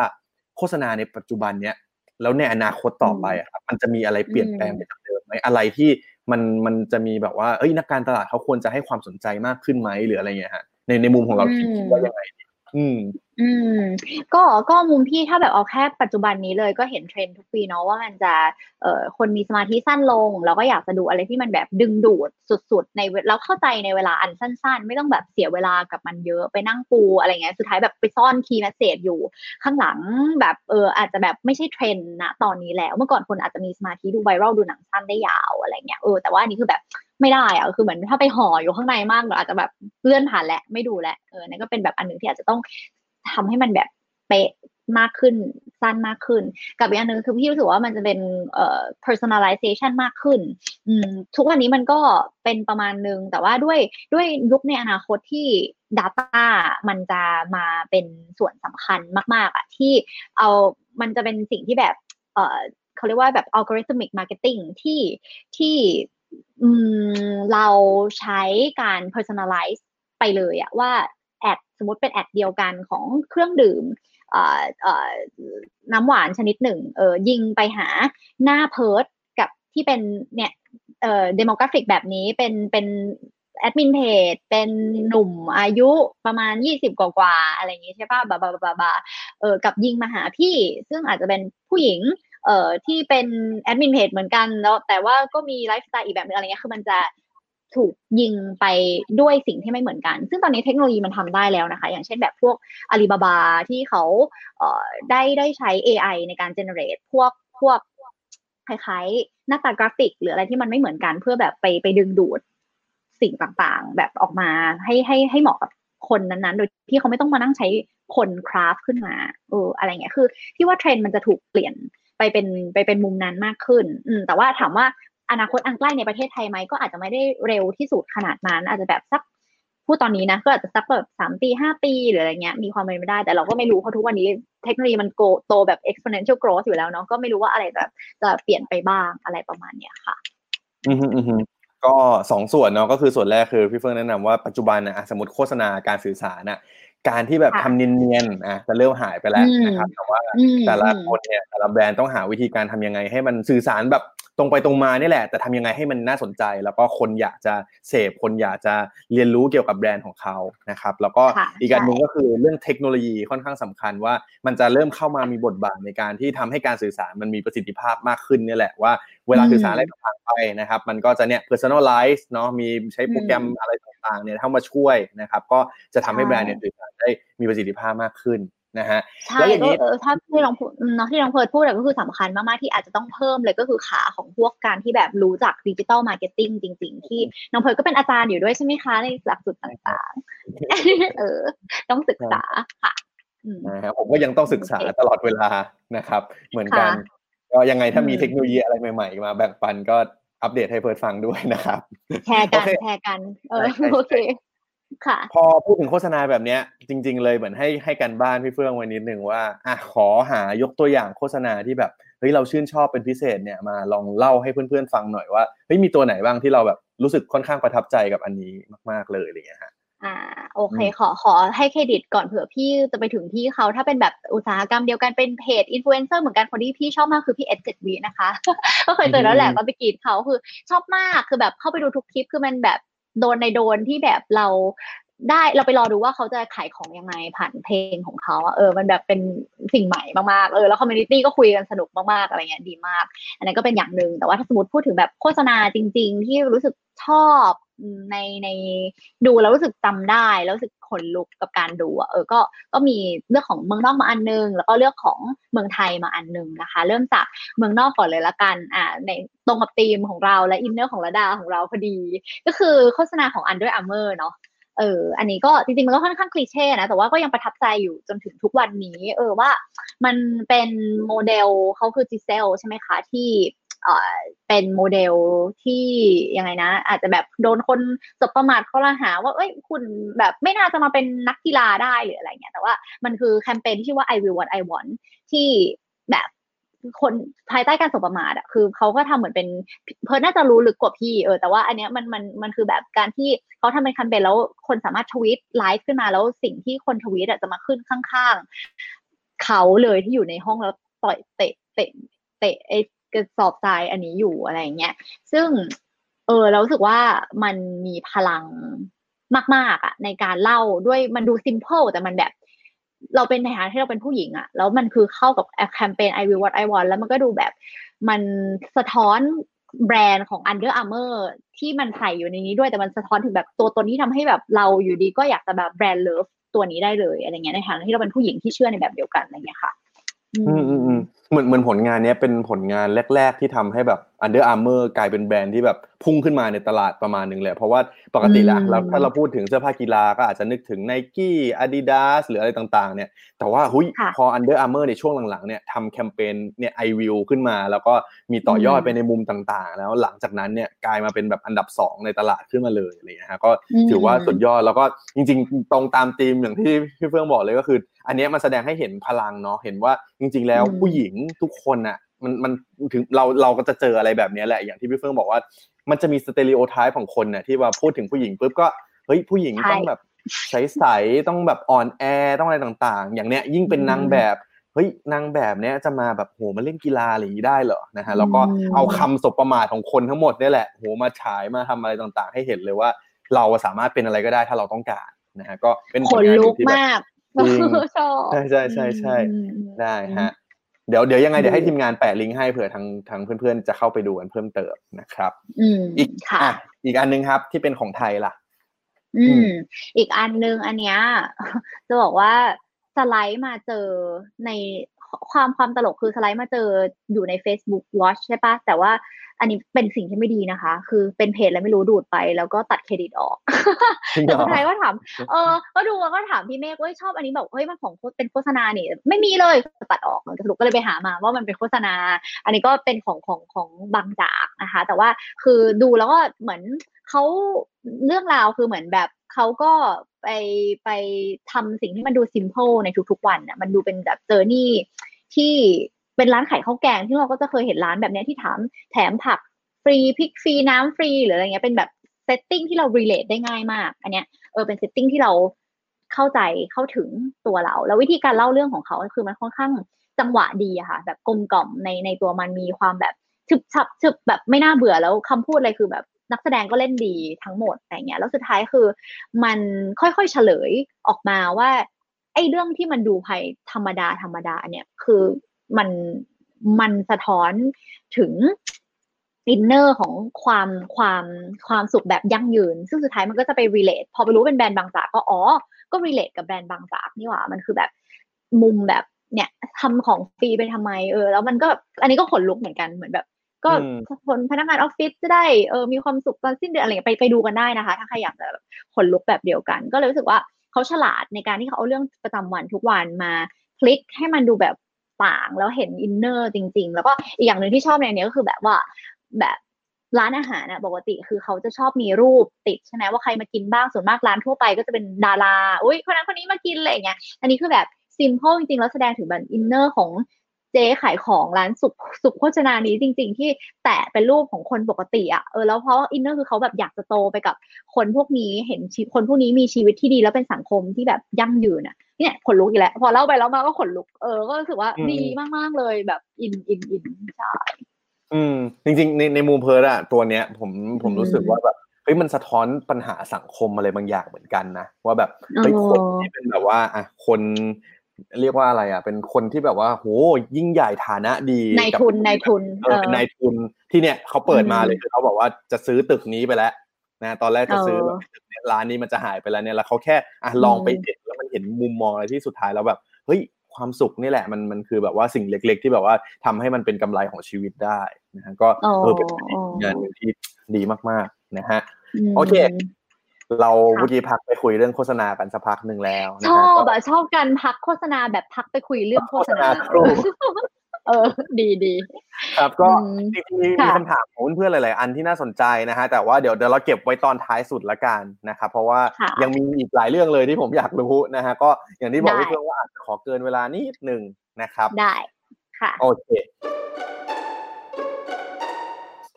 โฆษณาในปัจจุบันเนี้ยแล้วในอนาคตต่อไปครับมันจะมีอะไรเปลี่ยนแปลงไปจากเดิมไหมอะไรที่มันจะมีแบบว่านักการตลาดเขาควรจะให้ความสนใจมากขึ้นไหมหรืออะไรเงี้ยฮะในมุมของเราคิดว่ายังไงก็มุมพี่ถ้าแบบเอาแค่ปัจจุบันนี้เลยก็เห็นเทรนด์ทุกปีเนาะว่ามันจะคนมีสมาธิสั้นลงแล้วก็อยากจะดูอะไรที่มันแบบดึงดูดสุดๆในแล้วเข้าใจในเวลาอันสั้นๆไม่ต้องแบบเสียเวลากับมันเยอะไปนั่งปูอะไรเงี้ยสุดท้ายแบบไปซ่อนคีย์เมสเสจอยู่ข้างหลังแบบอาจจะแบบไม่ใช่เทรนด์นะตอนนี้แล้วเมื่อก่อนคนอาจจะมีสมาธิดูไวรัลดูหนังสั้นได้ยาวอะไรเงี้ยแต่ว่าอันนี้คือแบบไม่ได้อะคือเหมือนถ้าไปห่ออยู่ข้างในมากเราอาจจะแบบเลื่อนผ่านและไม่ดูและนั่นก็เป็นแบบอันหนึ่งที่อาจจะต้องทำให้มันแบบเป๊ะมากขึ้นสั้นมากขึ้นกับอีกอันนึงคือพี่รู้สึกว่ามันจะเป็น personalization มากขึ้นทุกวันนี้มันก็เป็นประมาณนึงแต่ว่าด้วยยุคในอนาคตที่ data มันจะมาเป็นส่วนสำคัญมากๆอะที่เอามันจะเป็นสิ่งที่แบบเขาเรียกว่าแบบ algorithmic marketing ที่เราใช้การ personalize ไปเลยอะว่าแอดสมมติเป็นแอดเดียวกันของเครื่องดื่มน้ำหวานชนิดหนึ่งยิงไปหาหน้าเพิร์ทกับที่เป็นเนี่ยเดโมกราฟิกแบบนี้เป็นแอดมินเพจเป็นหนุ่มอายุประมาณ20กว่าอะไรอย่างงี้ใช่ป่ะบากับยิงมาหาพี่ซึ่งอาจจะเป็นผู้หญิงที่เป็นแอดมินเพจเหมือนกันแล้วแต่ว่าก็มีไลฟ์สไตล์อีกแบบนึงอะไรเงี้ยคือมันจะถูกยิงไปด้วยสิ่งที่ไม่เหมือนกันซึ่งตอนนี้เทคโนโลยีมันทำได้แล้วนะคะอย่างเช่นแบบพวก Alibaba ที่เขาได้ใช้ AI ในการ generate พวกคล้ายๆหน้าตากราฟิกหรืออะไรที่มันไม่เหมือนกันเพื่อแบบไปดึงดูดสิ่งต่างๆแบบออกมาให้เหมาะกับคนนั้นๆโดยที่เขาไม่ต้องมานั่งใช้คนคราฟขึ้นมาอะไรเงี้ยคือที่ว่าเทรนด์มันจะถูกเปลี่ยนไปเป็นมุมนั้นมากขึ้นแต่ว่าถามว่าอนาคตอันใกล้ในประเทศไทยไหมก็อาจจะไม่ได้เร็วที่สุดขนาดนั้นอาจจะแบบสักพูดตอนนี้นะก็อาจจะสักแบบ3ปี5ปีหรืออะไรเงี้ยมีความเป็นไปได้แต่เราก็ไม่รู้เพราะทุกวันนี้เทคโนโลยีมันโตแบบ exponential growth อยู่แล้วเนาะก็ไม่รู้ว่าอะไรจะเปลี่ยนไปบ้างอะไรประมาณเนี้ยค่ะก็2ส่วนเนาะก็คือส่วนแรกคือพี่เฟื่องแนะนำว่าปัจจุบันนะสมมติโฆษณาการสื่อสารน่ะการที่แบบทำเนียนๆจะเริ่มหายไปแล้วนะครับแต่ว่าแต่ละคนเนี่ยแต่ละแบรนด์ต้องหาวิธีการทำยังไงให้มันสื่อสารแบบ ตรงไปตรงมานี่แหละแต่ทำยังไงให้มันน่าสนใจแล้วก็คนอยากจะเสพคนอยากจะเรียนรู้เกี่ยวกับแบรนด์ของเขานะครับแล้วก็อีกอันนึงก็คือเรื่องเทคโนโลยีค่อนข้างสำคัญว่ามันจะเริ่มเข้ามามีบทบาทในการที่ทำให้การสื่อสารมันมีประสิทธิภาพมากขึ้นนี่แหละว่าเวลาสื่อสารอะไรต่างๆไปนะครับมันก็จะเนี่ย personalize เนาะมีใช้โปรแกรมอะไรต่างๆเนี่ยเข้ามาช่วยนะครับก็จะทำให้แบรนด์เนี่ยสื่อสารได้มีประสิทธิภาพมากขึ้นนะฮะใช่ก็ถ้าที่น้องเพิร์ทพูดก็คือสำคัญมากๆที่อาจจะต้องเพิ่มเลยก็คือขาของพวกการที่แบบรู้จักดิจิตอลมาร์เก็ตติ้งจริงๆที่น้องเพิร์ทก็เป็นอาจารย์อยู่ด้วยใช่ไหมคะในหลักสูตรต่างๆต้องศึกษาค่ะนะครับผมก็ยังต้องศึกษาตลอดเวลานะครับเหมือนกันก็ยังไงถ้ามีเทคโนโลยีอะไรใหม่ๆมาแบ่งปันก็อัปเดตให้เพิร์ทฟังด้วยนะครับแชร์กันโอเคพอพูดถึงโฆษณาแบบนี้จริงๆเลยเหมือนให้กันบ้านพี่เฟื่องไว้นิดนึงว่าขอหายกตัวอย่างโฆษณาที่แบบเฮ้ยเราชื่นชอบเป็นพิเศษเนี่ยมาลองเล่าให้เพื่อนๆฟังหน่อยว่าเฮ้ยมีตัวไหนบ้างที่เราแบบรู้สึกค่อนข้างประทับใจกับอันนี้มากๆเลยอะไรเงี้ยฮะโอเคขอให้เครดิตก่อนเผื่อพี่จะไปถึงที่เขาถ้าเป็นแบบอุตสาหกรรมเดียวกันเป็นเพจอินฟลูเอนเซอร์เหมือนกันคนที่พี่ชอบมากคือพี่เอสเจ็ดวีนะคะก็เคยเจอแล้วแหละก็ไปกรีดเขาคือชอบมากคือแบบเข้าไปดูทุกคลิปคือมันแบบโดนที่แบบเราไปรอดูว่าเขาจะขายของยังไงผ่านเพลงของเขามันแบบเป็นสิ่งใหม่มากๆแล้วคอมมูนิตี้ก็คุยกันสนุกมากๆอะไรเงี้ยดีมากอันนั้นก็เป็นอย่างหนึ่งแต่ว่าถ้าสมมติพูดถึงแบบโฆษณาจริงๆที่รู้สึกชอบในดูแล้วรู้สึกจำได้แล้วรู้สึกขนลุกกับการดูก็มีเรื่องของเมืองนอกมาอันนึงแล้วก็เรื่องของเมืองไทยมาอันนึงนะคะเริ่มจากเมืองนอกก่อนเลยละกันในตรงกับธีมของเราและอินเนอร์ของระดาของเราพอดีก็คือโฆษณาของ Under Armour เนาะอันนี้ก็จริงๆมันก็ค่อนข้างคลีเช่นะแต่ว่าก็ยังประทับใจอยู่จนถึงทุกวันนี้ว่ามันเป็นโมเดลเขาคือจิเซลใช่ไหมคะที่เป็นโมเดลที่ยังไงนะอาจจะแบบโดนคนสบประมาทเขาละหาว่าเอ้ยคุณแบบไม่น่าจะมาเป็นนักกีฬาได้หรืออะไรเงี้ยแต่ว่ามันคือแคมเปญที่ชื่อว่า I will what I want ที่แบบคนภายใต้การสบประมาทอ่ะคือเขาก็ทำเหมือนเป็นเพิร์ทน่าจะรู้ลึกกว่าพี่แต่ว่าอันเนี้ยมันคือแบบการที่เขาทำเป็นแคมเปญแล้วคนสามารถทวีตไลฟ์ขึ้นมาแล้วสิ่งที่คนทวีตอ่ะจะมาขึ้นข้างๆเขาเลยที่อยู่ในห้องแล้วต่อยเตะไอกระสอบทรายอันนี้อยู่อะไรเงี้ยซึ่งเรารู้สึกว่ามันมีพลังมากๆอ่ะในการเล่าด้วยมันดูซิมเพิลแต่มันแบบเราเป็นในฐานะที่เราเป็นผู้หญิงอะแล้วมันคือเข้ากับแคมเปญ I Will What I Want แล้วมันก็ดูแบบมันสะท้อนแบรนด์ของ Under Armour ที่มันใส่อยู่ในนี้ด้วยแต่มันสะท้อนถึงแบบตัวตนที่ทำให้แบบเราอยู่ดีก็อยากจะแบบแบรนด์เลิฟตัวนี้ได้เลยอะไรเงี้ยในฐานะที่เราเป็นผู้หญิงที่เชื่อในแบบเดียวกันอะไรเงี้ยค่ะเหมือนผลงานนี้เป็นผลงานแรกๆที่ทำให้แบบ Under Armour กลายเป็นแบรนด์ที่แบบพุ่งขึ้นมาในตลาดประมาณนึงแหละเพราะว่าปกติแล้วถ้าเราพูดถึงเสื้อผ้ากีฬาก็อาจจะนึกถึง Nike Adidas หรืออะไรต่างๆเนี่ยแต่ว่าพอ Under Armour ในช่วงหลังๆเนี่ยทำแคมเปญเนี่ย I Will ขึ้นมาแล้วก็มีต่อยอดไปในมุมต่างๆแล้วหลังจากนั้นเนี่ยกลายมาเป็นแบบอันดับ2ในตลาดขึ้นมาเลยอะไรอย่างเงี้ยฮะก็ถือว่าสุดยอดแล้วก็จริงๆตรงตามธีมอย่างที่พี่เฟื่องบอกเลยก็คืออันนี้มันแสดงให้เห็นพลังเนาะเห็นว่าจริงๆแล้วผู้หญิงทุกคนน่ะมันถึงเราก็จะเจออะไรแบบนี้แหละอย่างที่พี่เฟื่องบอกว่ามันจะมีสเตริโอไทป์ของคนน่ะที่ว่าพูดถึงผู้หญิงปุ๊บก็เฮ้ยผู้หญิงต้องแบบใสๆต้องแบบอ่อนแอต้องอะไรต่างๆอย่างเนี้ยยิ่งเป็นนางแบบเฮ้ยนางแบบเนี้ยจะมาแบบโหมาเล่นกีฬาอะไรอย่างนี้ได้เหรอนะฮะแล้วก็เอาคำสบประมาทของคนทั้งหมดนี่แหละโหมาฉายมาทำอะไรต่างๆให้เห็นเลยว่าเราสามารถเป็นอะไรก็ได้ถ้าเราต้องการนะฮะก็เป็นผลงานที่แบบใช่ได้ฮะเดี๋ยวยังไงเดี๋ยวให้ทีมงานแปะลิงก์ให้เผื่อทางเพื่อนๆจะเข้าไปดูกันเพิ่มเติมนะครับอีกอันนึงครับที่เป็นของไทยล่ะอีกอันนึงอันเนี้ยจะบอกว่าสไลด์มาเจอในความตลกคือสไลด์มาเจออยู่ใน Facebook Watch ใช่ปะแต่ว่าอันนี้เป็นสิ่งที่ไม่ดีนะคะคือเป็นเพจแล้วไม่รู้ดูดไปแล้วก็ตัดเครดิตออกแต่คนไทยก็ถามก็ดูแล้วก็ถามพี่เมฆว่าชอบอันนี้บอกเฮ้ยมันของเป็นโฆษณาเนี่ยไม่มีเลยตัดออกสรุปก็เลยไปหามาว่ามันเป็นโฆษณาอันนี้ก็เป็นของบางจากนะคะแต่ว่าคือดูแล้วก็เหมือนเขาเรื่องราวคือเหมือนแบบเขาก็ไปทำสิ่งที่มันดูซิมเพิลในทุกๆวันนะมันดูเป็นแบบเจอร์นี่ที่เป็นร้านขายข้าวแกงที่เราก็จะเคยเห็นร้านแบบนี้ที่แถมผักฟรีพริกฟรีน้ำฟรีหรืออะไรเงี้ยเป็นแบบเซตติ้งที่เรา relate ได้ง่ายมากอันเนี้ยเป็นเซตติ้งที่เราเข้าใจเข้าถึงตัวเราแล้ววิธีการเล่าเรื่องของเขาคือมันค่อนข้างจังหวะดีอะค่ะแบบกลมกล่อมในตัวมันมีความแบบ ฉึบฉับฉึบแบบไม่น่าเบื่อแล้วคำพูดอะไรคือแบบนักแสดงก็เล่นดีทั้งหมดอะไรเงี้ยแล้วสุดท้ายคือมันค่อยๆเฉลยออกมาว่าไอ้เรื่องที่มันดูภายธรรมดาเนี่ยคือมันสะท้อนถึงอินเนอร์ของความสุขแบบยั่งยืนซึ่งสุดท้ายมันก็จะไป relate พอไปรู้เป็นแบรนด์บางจากก็relate กับแบรนด์บางจากนี่หว่ามันคือแบบมุมแบบเนี่ยทำของฟรีไปทำไมแล้วมันก็อันนี้ก็ขนลุกเหมือนกันเหมือนแบบก็คนพนักงานออฟฟิศจะได้มีความสุขตอนสิ้นเดือนอะไรไปดูกันได้นะคะถ้าใครอยากจะขนลุกแบบเดียวกันก็เลยรู้สึกว่าเขาฉลาดในการที่เขาเอาเรื่องประจำวันทุกวันมาพลิกให้มันดูแบบต่างแล้วเห็นอินเนอร์จริงๆแล้วก็อีกอย่างนึงที่ชอบในอันนี้ก็คือแบบว่าแบบร้านอาหารนะปกติคือเขาจะชอบมีรูปติดใช่ไหมว่าใครมากินบ้างส่วนมากร้านทั่วไปก็จะเป็นดาราอุ้ยคนนั้นคนนี้มากินอะไรอย่างเงี้ยอันนี้คือแบบซิมเพิลจริงๆแล้วแสดงถึงแบบอินเนอร์ของเจ๊ขายของร้านสุขโภชนานี้จริงๆที่แตะเป็นรูปของคนปกติอ่ะแล้วเพราะอินเนอร์คือเขาแบบอยากจะโตไปกับคนพวกนี้เห็นคนพวกนี้มีชีวิตที่ดีแล้วเป็นสังคมที่แบบยั่งยืนอ่ะเนี่ยขนลุกอีกแล้วพอเล่าไปแล้วมาก็ขนลุกก็รู้สึกว่าดีมากๆเลยแบบอินใช่จริงๆในมุมเพิร์ดอะตัวเนี้ยผมรู้สึกว่าแบบเฮ้ยมันสะท้อนปัญหาสังคมอะไรบางอย่างเหมือนกันนะว่าแบบเฮ้ยคนที่เป็นแบบว่าอ่ะคนเรียกว่าอะไรอ่ะเป็นคนที่แบบว่าโหยิ่งใหญ่ฐานะดีนายทุนเป็นนายทุนที่เนี่ยเขาเปิดมาเลยคือเขาบอกว่าจะซื้อตึกนี้ไปแล้วนะตอนแรกจะซื้อตึกเนี่ยร้านนี้มันจะหายไปแล้วเนี่ยแล้วเขาแค่อ่ะลองไปเห็นแล้วมันเห็นมุมมองอะไรที่สุดท้ายแล้วแบบเฮ้ยความสุขนี่แหละมันคือแบบว่าสิ่งเล็กๆที่แบบว่าทำให้มันเป็นกำไรของชีวิตได้นะฮะก็เป็นงานที่ดีมากๆนะฮะโอเคเราเมื่อกี้พักไปคุยเรื่องโฆษณากันสักพักหนึ่งแล้วชอบอ่ะชอบกันพักโฆษณาแบบพักไปคุยเรื่องโฆษณาดีๆครับก็มีคำถามของเพื่อนๆหลายๆอันที่น่าสนใจนะฮะแต่ว่าเดี๋ยวเราเก็บไว้ตอนท้ายสุดละกันนะครับเพราะว่ายังมีอีกหลายเรื่องเลยที่ผมอยากรู้นะฮะก็อย่างที่บอกไว้เพื่อนว่าอาจจะขอเกินเวลานิดนึงนะครับได้ค่ะโอเค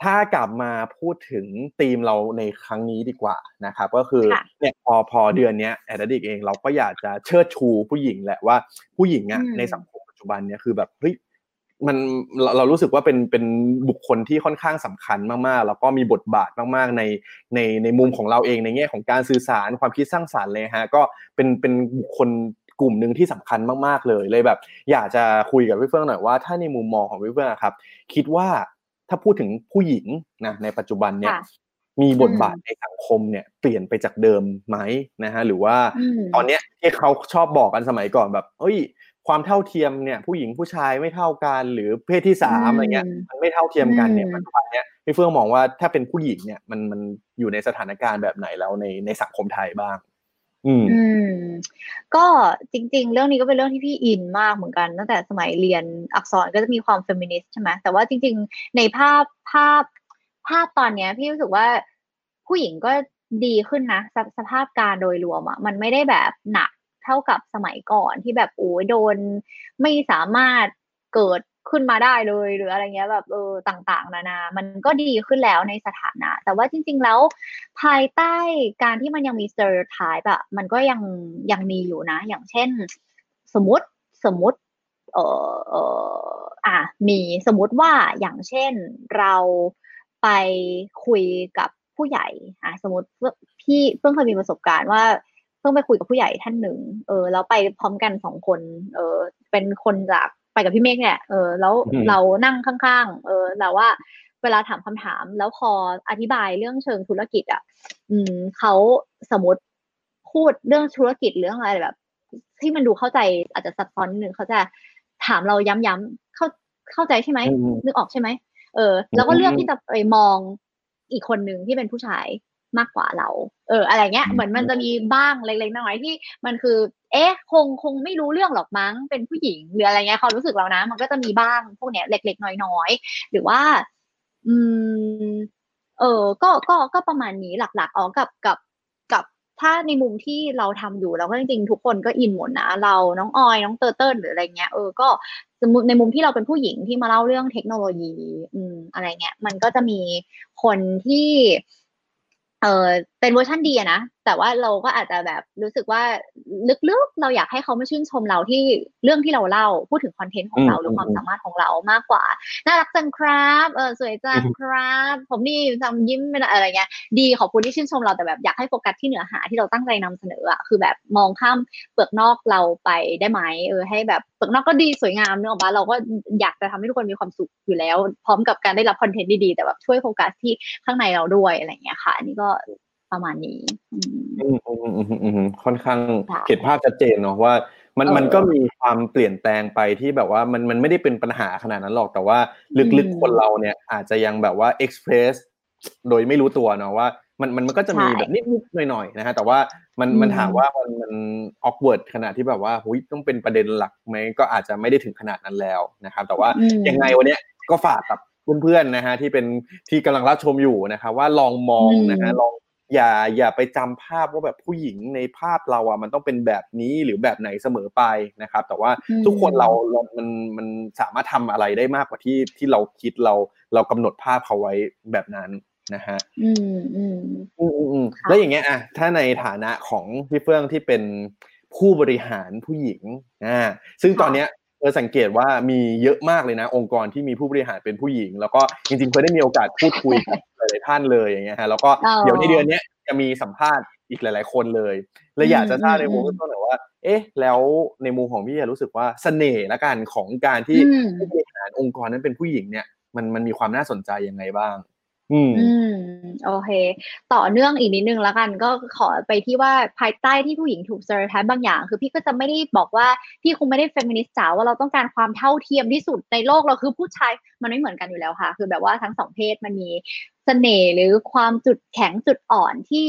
ถ้ากลับมาพูดถึงธีมเราในครั้งนี้ดีกว่านะครับก็คือเนี่ยพอเดือนนี้Addictเองเราก็อยากจะเชิดชูผู้หญิงแหละว่าผู้หญิงอ่ะในสังคมปัจจุบันเนี่ยคือแบบเฮ้ยมันเรารู้สึกว่าเป็นบุคคลที่ค่อนข้างสำคัญมากๆแล้วก็มีบทบาทมากๆในมุมของเราเองในแง่ของการสื่อสารความคิดสร้างสรรค์เลยฮะก็เป็นบุคคลกลุ่มนึงที่สำคัญมากๆเลยแบบอยากจะคุยกับพี่เฟื่องหน่อยว่าถ้าในมุมมองของพี่เฟื่องครับคิดว่าถ้าพูดถึงผู้หญิงนะในปัจจุบันเนี่ยมีบทบาทในสังคมเนี่ยเปลี่ยนไปจากเดิมไหมนะฮะหรือว่าตอนเนี้ยที่เขาชอบบอกกันสมัยก่อนแบบเฮ้ยความเท่าเทียมเนี่ยผู้หญิงผู้ชายไม่เท่ากันหรือเพศที่3อะไรเงี้ยมันไม่เท่าเทียมกันเนี่ยปัจจุบันเนี่ยพี่เฟื่องมองว่าถ้าเป็นผู้หญิงเนี่ยมันอยู่ในสถานการณ์แบบไหนแล้วในสังคมไทยบ้างก็จริงๆเรื่องนี้ก็เป็นเรื่องที่พี่อินมากเหมือนกันตั้งแต่สมัยเรียนอักษรก็จะมีความเฟมินิสต์ใช่ไหมแต่ว่าจริงๆในภาพตอนเนี้ยพี่รู้สึกว่าผู้หญิงก็ดีขึ้นนะสภาพการโดยรวมอ่ะมันไม่ได้แบบหนักเท่ากับสมัยก่อนที่แบบโอ้ยโดนไม่สามารถเกิดขึ้นมาได้เลยหรืออะไรเงี้ยแบบต่างๆนานามันก็ดีขึ้นแล้วในสถานะแต่ว่าจริงๆแล้วภายใต้การที่มันยังมีสเตอริโอไทป์อะมันก็ยังมีอยู่นะอย่างเช่นสมมติมีสมมติว่าอย่างเช่นเราไปคุยกับผู้ใหญ่สมมติพี่เพิ่งเคยมีประสบการณ์ว่าเพิ่งไปคุยกับผู้ใหญ่ท่านหนึ่งแล้วไปพร้อมกัน2คนเป็นคนจากไปกับพี่เมฆเนี่ยแล้วเรานั่งข้างๆแต่ว่าเวลาถามคำถามแล้วพออธิบายเรื่องเชิงธุรกิจอ่ะเขาสมมติพูดเรื่องธุรกิจเรื่องอะไรแบบที่มันดูเข้าใจอาจจะซับซ้อนนิดนึงเขาจะถามเราย้ำๆเข้าใจใช่ไหมนึกออกใช่ไหมแล้วก็เลือกที่จะไปมองอีกคนนึงที่เป็นผู้ชายมากกว่าเราอะไรเงี้ยเหมือนมันจะมีบ้างเล็กๆน้อยๆที่มันคือคงไม่รู้เรื่องหรอกมั้งเป็นผู้หญิงหรืออะไรเงี้ยความรู้สึกเรานะมันก็จะมีบ้างพวกเนี้ยเล็กๆน้อยๆหรือว่าก็ประมาณนี้หลักๆกับถ้าในมุมที่เราทำอยู่เราก็จริงๆทุกคนก็อินหมดนะเราน้องออยน้องเตอร์เติ้ลหรืออะไรเงี้ยก็ในมุมที่เราเป็นผู้หญิงที่มาเล่าเรื่องเทคโนโลยีอะไรเงี้ยมันก็จะมีคนที่ เป็นเวอร์ชันดีนะแต่ว่าเราก็อาจจะแบบรู้สึกว่าลึกๆเราอยากให้เขามาชื่นชมเราที่เรื่องที่เราเล่าพูดถึงคอนเทนต์ของเราหรือความสามารถของเรามากกว่าน่ารักจังครับสวยจังครับผมนี่ทำยิ้มอะไรเงี้ยดีขอบคุณที่ชื่นชมเราแต่แบบอยากให้โฟกัสที่เนื้อหาที่เราตั้งใจนำเสนออะคือแบบมองข้ามเปลือกนอกเราไปได้ไหมให้แบบเปลือกนอกก็ดีสวยงามเนอะบ้าเราก็อยากจะทำให้ทุกคนมีความสุขอยู่แล้วพร้อมกับการได้รับคอนเทนต์ดีๆแต่แบบช่วยโฟกัสที่ข้างในเราด้วยอะไรเงี้ยค่ะอันนี้ก็ประมาณนี้ค่อนข้างเห็นภาพชัดเจนเนาะว่ามันก็มีความเปลี่ยนแปลงไปที่แบบว่ามันไม่ได้เป็นปัญหาขนาดนั้นหรอกแต่ว่าลึกๆคนเราเนี่ยอาจจะยังแบบว่าเอ็กซ์เพรสโดยไม่รู้ตัวเนาะว่ามันก็จะมีแบบนิดๆหน่อยๆนะฮะแต่ว่ามันถามว่ามันออกเวิร์ดขนาดที่แบบว่าหุ้ยต้องเป็นประเด็นหลักไหมก็อาจจะไม่ได้ถึงขนาดนั้นแล้วนะครับแต่ว่ายังไงวันนี้ก็ฝากกับเพื่อนๆนะฮะที่เป็นที่กำลังรับชมอยู่นะครับว่าลองมองนะฮะลองอย่าไปจำภาพว่าแบบผู้หญิงในภาพเราอ่ะมันต้องเป็นแบบนี้หรือแบบไหนเสมอไปนะครับแต่ว่าทุกคนเรามันสามารถทำอะไรได้มากกว่าที่เราคิดเรากำหนดภาพเขาไว้แบบนั้นนะฮะแล้วอย่างเงี้ยอ่ะถ้าในฐานะของพี่เฟื่องที่เป็นผู้บริหารผู้หญิงซึ่งตอนเนี้ยสังเกตว่ามีเยอะมากเลยนะองค์กรที่มีผู้บริหารเป็นผู้หญิงแล้วก็จริงๆเคยได้มีโอกาสพูดคุยกับหลายๆท่านเลยอย่างเงี้ยฮะแล้วก็เดี๋ยวในเดือนนี้จะมีสัมภาษณ์อีกหลายๆคนเลยและอยากจะทราบในมุมต้นๆว่าเอ๊ะแล้วในมุมของพี่รู้สึกว่าเสน่ห์ละกันของการที่ผู้บริหารองค์กรนั้นเป็นผู้หญิงเนี่ยมันมีความน่าสนใจยังไงบ้างโอเคต่อเนื่องอีกนิดนึงแล้วกันก็ขอไปที่ว่าภายใต้ที่ผู้หญิงถูกสเตอริโอไทป์บางอย่างคือพี่ก็จะไม่ได้บอกว่าพี่คงไม่ได้เฟมินิสต์จ๋าว่าเราต้องการความเท่าเทียมที่สุดในโลกเราคือผู้ชายมันไม่เหมือนกันอยู่แล้วค่ะคือแบบว่าทั้งสองเพศมันมีเสน่ห์หรือความจุดแข็งจุดอ่อนที่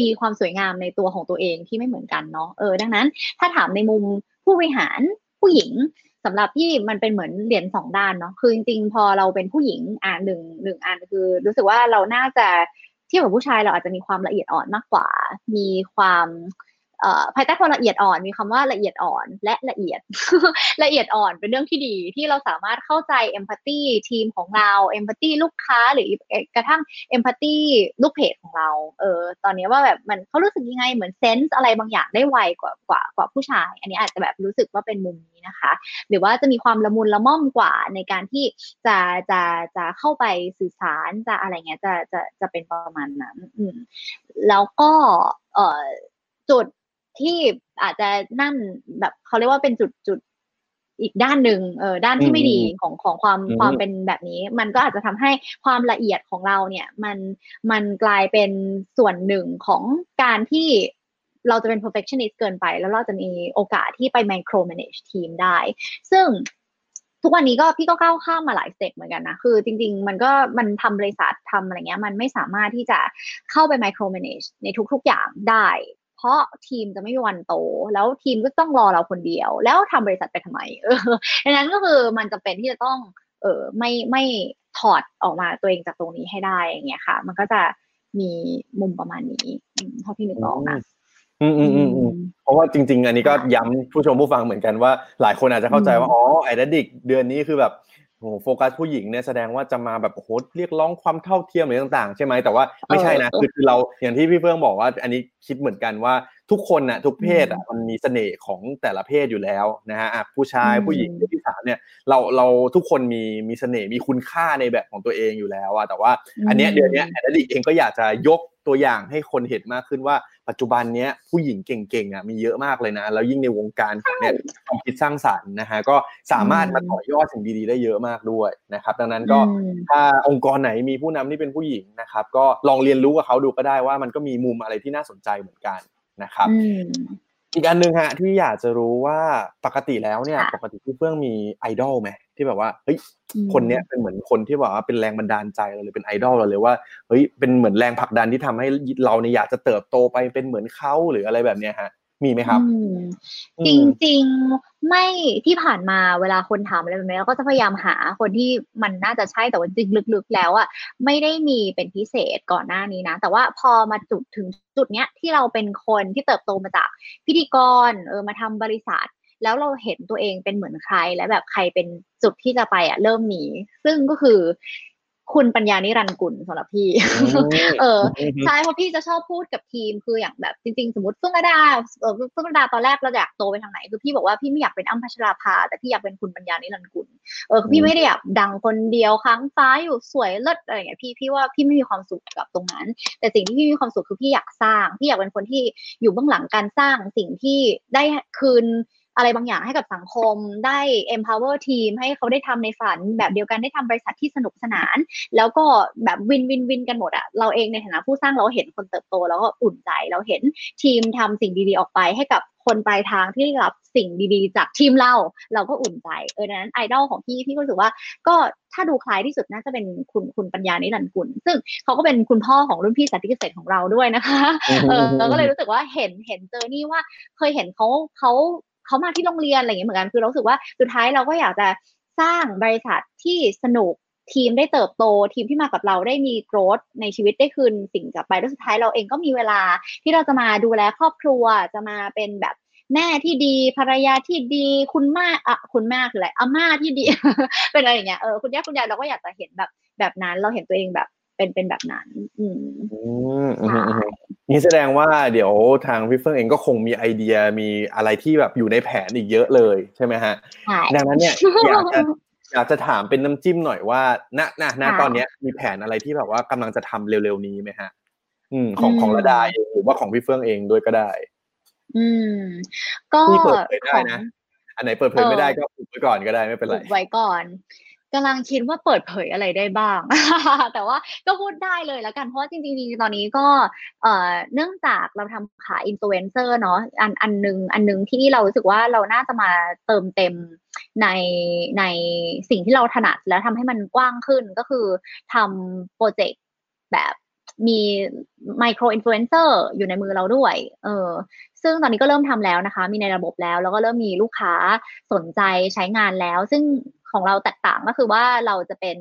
มีความสวยงามในตัวของตัวเองที่ไม่เหมือนกันเนาะดังนั้นถ้าถามในมุมผู้บริหารผู้หญิงสำหรับพี่มันเป็นเหมือนเหรียญสองด้านเนาะคือจริงๆพอเราเป็นผู้หญิงหนึ่งอันคือรู้สึกว่าเราน่าจะเทียบกับผู้ชายเราอาจจะมีความละเอียดอ่อนมากกว่ามีความภายใต้ความละเอียดอ่อนมีคำว่าละเอียดอ่อนและละเอียด ละเอียดอ่อนเป็นเรื่องที่ดีที่เราสามารถเข้าใจ empathy ทีมของเรา empathy ลูกค้าหรือกระทั่ง empathy ลูกเพจของเราตอนนี้ว่าแบบมันเขารู้สึกยังไงเหมือน sense อะไรบางอย่างได้ไวกว่าผู้ชายอันนี้อาจจะแบบรู้สึกว่าเป็นมุมนี้นะคะหรือว่าจะมีความละมุนละม่อมกว่าในการที่จะเข้าไปสื่อสารจะอะไรเงี้ยจะเป็นประมาณนั้นแล้วก็จุดที่อาจจะนั่นแบบเขาเรียกว่าเป็นจุดอีกด้านหนึ่งด้านที่ไม่ดีของความเป็นแบบนี้มันก็อาจจะทำให้ความละเอียดของเราเนี่ยมันกลายเป็นส่วนหนึ่งของการที่เราจะเป็น perfectionist เกินไปแล้วเราจะมีโอกาสที่ไป micro manage ทีมได้ซึ่งทุกวันนี้ก็พี่ก็ก้าวข้ามมาหลายสเต็ปเหมือนกันนะคือจริงๆมันทำบริษัททำอะไรเงี้ยมันไม่สามารถที่จะเข้าไป micro manage ในทุกๆอย่างได้เพราะทีมจะไม่มีวันโตแล้วทีมก็ต้องรอเราคนเดียวแล้วทำบริษัทไปทำไมดังนั้นก็คือมันจำเป็นที่จะต้องไม่ถอดออกมาตัวเองจากตรงนี้ให้ได้อย่างเงี้ยค่ะมันก็จะมีมุมประมาณนี้เท่าที่นึกออกนะเพราะว่าจริงๆอันนี้ก็ย้ำผู้ชมผู้ฟังเหมือนกันว่าหลายคนอาจจะเข้าใจว่าอ๋อไอเดดิกเดือนนี้คือแบบโอ้โหโฟกัสผู้หญิงเนี่ยแสดงว่าจะมาแบบโหเรียกร้องความเท่าเทียมอะไรต่างๆใช่ไหมแต่ว่าไม่ใช่นะคือเราอย่างที่พี่เฟื่องบอกว่าอันนี้คิดเหมือนกันว่าทุกคนน่ะทุกเพศอ่ะมันมีเสน่ห์ของแต่ละเพศอยู่แล้วนะฮะผู้ชายผู้หญิงหรือที่สามเนี่ยเราทุกคนมีเสน่ห์มีคุณค่าในแบบของตัวเองอยู่แล้วอ่ะแต่ว่าอันเนี้ยเดือนเนี้ยอดีตเองก็อยากจะยกตัวอย่างให้คนเห็นมากขึ้นว่าปัจจุบันเนี้ยผู้หญิงเก่งๆอ่ะมีเยอะมากเลยนะแล้วยิ่งในวงการเนี่ยความคิดสร้างสรรค์นะฮะก็สามารถมาต่อยอดสิ่งดีๆได้เยอะมากด้วยนะครับดังนั้นก็ถ้าองค์กรไหนมีผู้นำที่เป็นผู้หญิงนะครับก็ลองเรียนรู้กับเขาดูก็ได้ว่ามันก็มีมุมอะไรที่น่าสนใจเหมือนกันนะครับอีกอันนึงฮะที่อยากจะรู้ว่าปกติแล้วเนี่ยปกติพี่เฟื่องมีไอดอลไหมที่แบบว่าเฮ้ยคนเนี้ยเป็นเหมือนคนที่แบบว่าเป็นแรงบันดาลใจเราเลยเป็นไอดอลเราเลยว่าเฮ้ยเป็นเหมือนแรงผลักดันที่ทำให้เราเนี่ยอยากจะเติบโตไปเป็นเหมือนเขาหรืออะไรแบบเนี้ยฮะมีไหมครับจริงๆไม่ที่ผ่านมาเวลาคนถามอะไรแบบนี้เราก็จะพยายามหาคนที่มันน่าจะใช่แต่ว่าจริงลึกๆแล้วอะไม่ได้มีเป็นพิเศษก่อนหน้านี้นะแต่ว่าพอมาจุดถึงจุดเนี้ยที่เราเป็นคนที่เติบโตมาจากพิธีกรมาทำบริษัทแล้วเราเห็นตัวเองเป็นเหมือนใครและแบบใครเป็นจุดที่จะไปอะเริ่มหนีซึ่งก็คือ คุณปัญญานิรันดร์กุลสำหรับพี่ ใช่เพราะพี่จะชอบพูดกับทีมคืออย่างแบบจริงๆสมมติเฟื่องระดาตอนแรกเราอยากโตไปทางไหนคือพี่บอกว่าพี่ไม่อยากเป็นอัมพัชราภาแต่พี่อยากเป็นคุณปัญญานิรันดร์กุลพี่ไม่ได้อยากดังคนเดียวค้างฟ้าอยู่สวยเลิศอะไรอย่างเงี้ยพี่ว่าพี่ไม่มีความสุขกับตรงนั้นแต่สิ่งที่พี่มีความสุขคือพี่อยากสร้างพี่อยากเป็นคนที่อยู่เบื้องหลังการสร้างสิ่งที่ได้คืนอะไรบางอย่างให้กับสังคมได้ empower ทีมให้เขาได้ทำในฝันแบบเดียวกันได้ทำบริษัทที่สนุกสนานแล้วก็แบบวินกันหมดอะเราเองในฐานะผู้สร้างเราเห็นคนเติบโตแล้วก็อุ่นใจเราเห็นทีมทำสิ่งดีๆออกไปให้กับคนปลายทางที่ได้รับสิ่งดีๆจากทีมเราก็อุ่นใจนั้นไอดอลของพี่ก็รู้สึกว่าก็ถ้าดูคล้ายที่สุดน่าจะเป็นคุณปัญญานิรันดร์กุลซึ่งเขาก็เป็นคุณพ่อของรุ่นพี่สัตติเกษตรของเราด้วยนะคะเราก็เลยรู้สึกว่าเห็นเจอนี่ว่าเคยเห็นเขามาที่โรงเรียนอะไรอย่างเงี้ยเหมือนกันคือรู้สึกว่าสุดท้ายเราก็อยากจะสร้างบริษัทที่สนุกทีมได้เติบโตทีมที่มากับเราได้มี growth ในชีวิตได้คืนสิ่งกลับไปแล้วสุดท้ายเราเองก็มีเวลาที่เราจะมาดูแลครอบครัวจะมาเป็นแบบแม่ที่ดีภรรยาที่ดีคุณแม่คืออะไรอาม่าที่ดี เป็นอะไรอย่างเงี้ยคุณย่าคุณยายเราก็อยากจะเห็นแบบนั้นเราเห็นตัวเองแบบเป็นแบบนั้นนี่แสดงว่าเดี๋ยวทางพี่เฟื่องเองก็คงมีไอเดียมีอะไรที่แบบอยู่ในแผนอีกเยอะเลยใช่ไหมฮะดังนั้นเนี่ย อยากจะถามเป็นน้ำจิ้มหน่อยว่าณตอนนี้มีแผนอะไรที่แบบว่ากำลังจะทำเร็วๆนี้ไหมฮะของระดาเองหรือว่าของพี่เฟื่องเองด้วยก็ได้ก็เปิดเผยได้นะอันไหนเปิดเผยไม่ได้ก็อุบไว้ก่อนก็ได้ไม่เป็นไรอุบไว้ก่อนกำลังคิดว่าเปิดเผยอะไรได้บ้าง แต่ว่าก็พูดได้เลยแล้วกันเพราะว่าจริงๆตอนนี้ก็เนื่องจากเราทำขายอินฟลูเอนเซอร์เนาะอันนึงที่เรารู้สึกว่าเราน่าจะมาเติมเต็มในสิ่งที่เราถนัดแล้วทำให้มันกว้างขึ้นก็คือทำโปรเจกต์แบบมีไมโครอินฟลูเอนเซอร์อยู่ในมือเราด้วยซึ่งตอนนี้ก็เริ่มทำแล้วนะคะมีในระบบแล้วก็เริ่มมีลูกค้าสนใจใช้งานแล้วซึ่งของเราแตกต่างก็คือว่าเราจะเป็น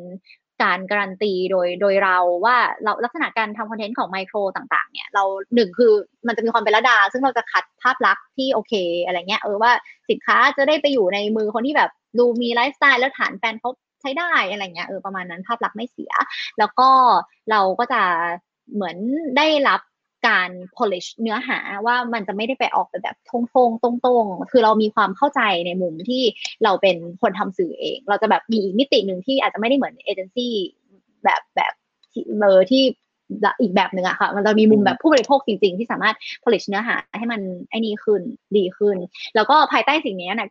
การการันตีโดยเราว่าเราลักษณะการทำคอนเทนต์ของไมโครต่างๆเนี่ยเราหนึ่งคือมันจะมีความเป็นระดาซึ่งเราจะคัดภาพลักษณ์ที่โอเคอะไรเงี้ยว่าสินค้าจะได้ไปอยู่ในมือคนที่แบบดูมีไลฟ์สไตล์แล้วฐานแฟนเขาใช้ได้อะไรเงี้ยประมาณนั้นภาพลักษณ์ไม่เสียแล้วก็เราก็จะเหมือนได้รับการ polish เนื้อหาว่ามันจะไม่ได้ไปออกแบบตรงคือเรามีความเข้าใจในมุมที่เราเป็นคนทำสื่อเองเราจะแบบมีอีกมิติหนึ่งที่อาจจะไม่ได้เหมือนเอเจนซี่แบบที่อีกแบบหนึ่งอะค่ะมันจะมีมุมแบบผู้บริโภคจริงๆที่สามารถ polish เนื้อหาให้มันไอ้นี่ขึ้นดีขึ้นแล้วก็ภายใต้สิ่งนี้นะ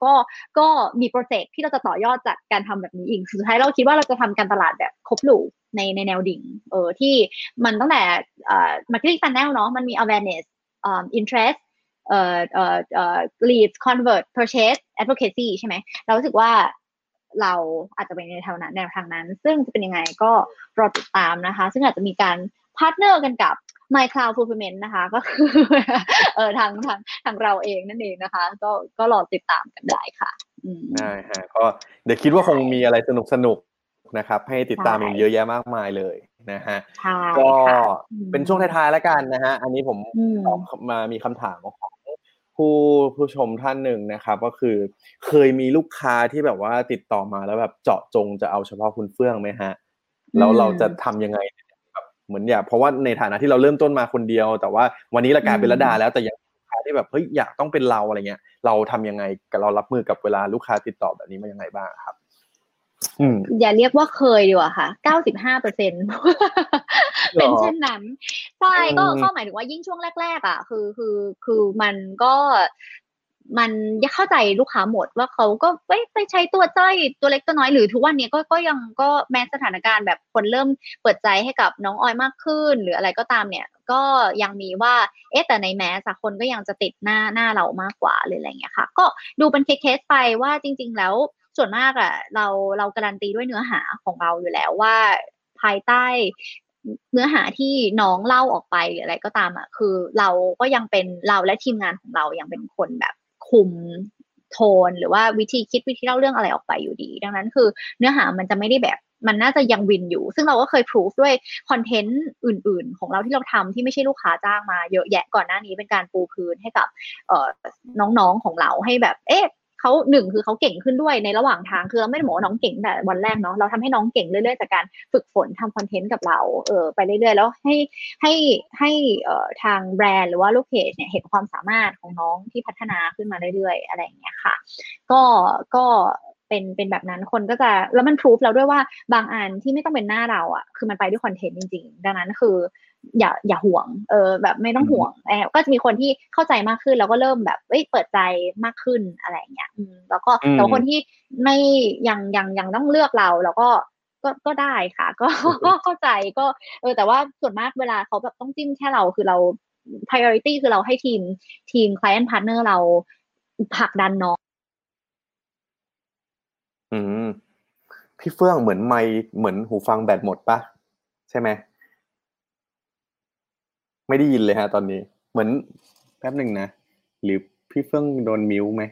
ก็มีโปรเจกต์ที่เราจะต่อยอดจากการทำแบบนี้อีกสุดท้ายเราคิดว่าเราจะทำการตลาดแบบครบลูปในแนวดิ่งที่มันตั้งแต่marketing channel เนาะมันมี awareness interest leads convert purchase advocacy ใช่ไหมเรารู้สึกว่าเราอาจจะไปในแนวทางนั้นซึ่งจะเป็นยังไงก็รอติดตามนะคะซึ่งอาจจะมีการพาร์ทเนอร์กันกับ My Cloud Fulfillment นะคะก็คือทางเราเองนั่นเองนะคะก็รอติดตามกันได้ค่ะได้ฮะก็เดี๋ยวคิดว่าคงมีอะไรสนุกนะครับให้ติดตามเยอะแยะมากมายเลยนะฮะก็เป็นช่วงท้ายๆแล้วกันนะฮะอันนี้ผมมามีคำถามของผู้ชมท่านหนึ่งนะครับก็คือเคยมีลูกค้าที่แบบว่าติดต่อมาแล้วแบบเจาะจงจะเอาเฉพาะคุณเฟื่องไหมฮะแล้วเราจะทำยังไงแบบเหมือนอยากเพราะว่าในฐานะที่เราเริ่มต้นมาคนเดียวแต่ว่าวันนี้เรากลายเป็นระดาแล้วแต่ยังลูกค้าที่แบบเฮ้ยอยากต้องเป็นเราอะไรเงี้ยเราทำยังไงกับเรารับมือกับเวลาลูกค้าติดต่อแบบนี้มันยังไงบ้างครับอย่าเรียกว่าเคยดีกว่าค่ะ 95% เป็นเช่นนั้นใช่ก็หมายถึงว่ายิ่งช่วงแรกๆอ่ะคือมันยังเข้าใจลูกค้าหมดว่าเขาก็ไปใช้ตัวจ้อยตัวเล็กตัวน้อยหรือทุกวันนี้ก็ยังก็แม้สถานการณ์แบบคนเริ่มเปิดใจให้กับน้องออยมากขึ้นหรืออะไรก็ตามเนี่ยก็ยังมีว่าแต่ในแม้สักคนก็ยังจะติดหน้าเรามากกว่าหรืออะไรอย่างเงี้ยค่ะก็ดูเป็นเคสไปว่าจริงๆแล้วส่วนมากอ่ะเราการันตีด้วยเนื้อหาของเราอยู่แล้วว่าภายใต้เนื้อหาที่น้องเล่าออกไปหรืออะไรก็ตามอ่ะคือเราก็ยังเป็นเราและทีมงานของเรายังเป็นคนแบบคุมโทนหรือว่าวิธีคิดวิธีเล่าเรื่องอะไรออกไปอยู่ดีดังนั้นคือเนื้อหามันจะไม่ได้แบบมันน่าจะยังวินอยู่ซึ่งเราก็เคยพิสูจน์ด้วยคอนเทนต์อื่นๆของเราที่เราทำที่ไม่ใช่ลูกค้าจ้างมาเยอะแยะก่อนหน้านี้เป็นการปูพื้นให้กับน้องๆของเราให้แบบ เขาหนึ่งคือเขาเก่งขึ้นด้วยในระหว่างทางคือเราไม่ได้บอกว่าน้องเก่งแต่วันแรกเนาะเราทำให้น้องเก่งเรื่อยๆจากการฝึกฝนทำคอนเทนต์กับเราไปเรื่อยๆแล้วให้ทางแบรนด์หรือว่าลูกเพจเนี่ยเห็นความสามารถของน้องที่พัฒนาขึ้นมาเรื่อยๆอะไรอย่างเงี้ยค่ะก็เป็นแบบนั้นคนก็จะแล้วมันพรูฟเราด้วยว่าบางอันที่ไม่ต้องเป็นหน้าเราอ่ะคือมันไปด้วยคอนเทนต์จริงๆดังนั้นคืออย่าห่วงแบบไม่ต้องห่วงก็จะมีคนที่เข้าใจมากขึ้นแล้วก็เริ่มแบบเปิดใจมากขึ้นอะไรอย่างเงี้ยแล้วก็แต่คนที่ไม่ยังต้องเลือกเราแล้วก็ได้ค่ะก็เข้าใจก็แต่ว่าส่วนมากเวลาเขาแบบต้องจิ้มแค่เราคือเรา priority คือเราให้ทีม client partner เราผลักดันน้องพี่เฟื่องเหมือนไมค์เหมือนหูฟังแบตหมดปะใช่ไหมไม่ได้ยินเลยฮะตอนนี้เหมือนแป๊บนึงนะหรือพี่เฟื่องโดนมิวไหม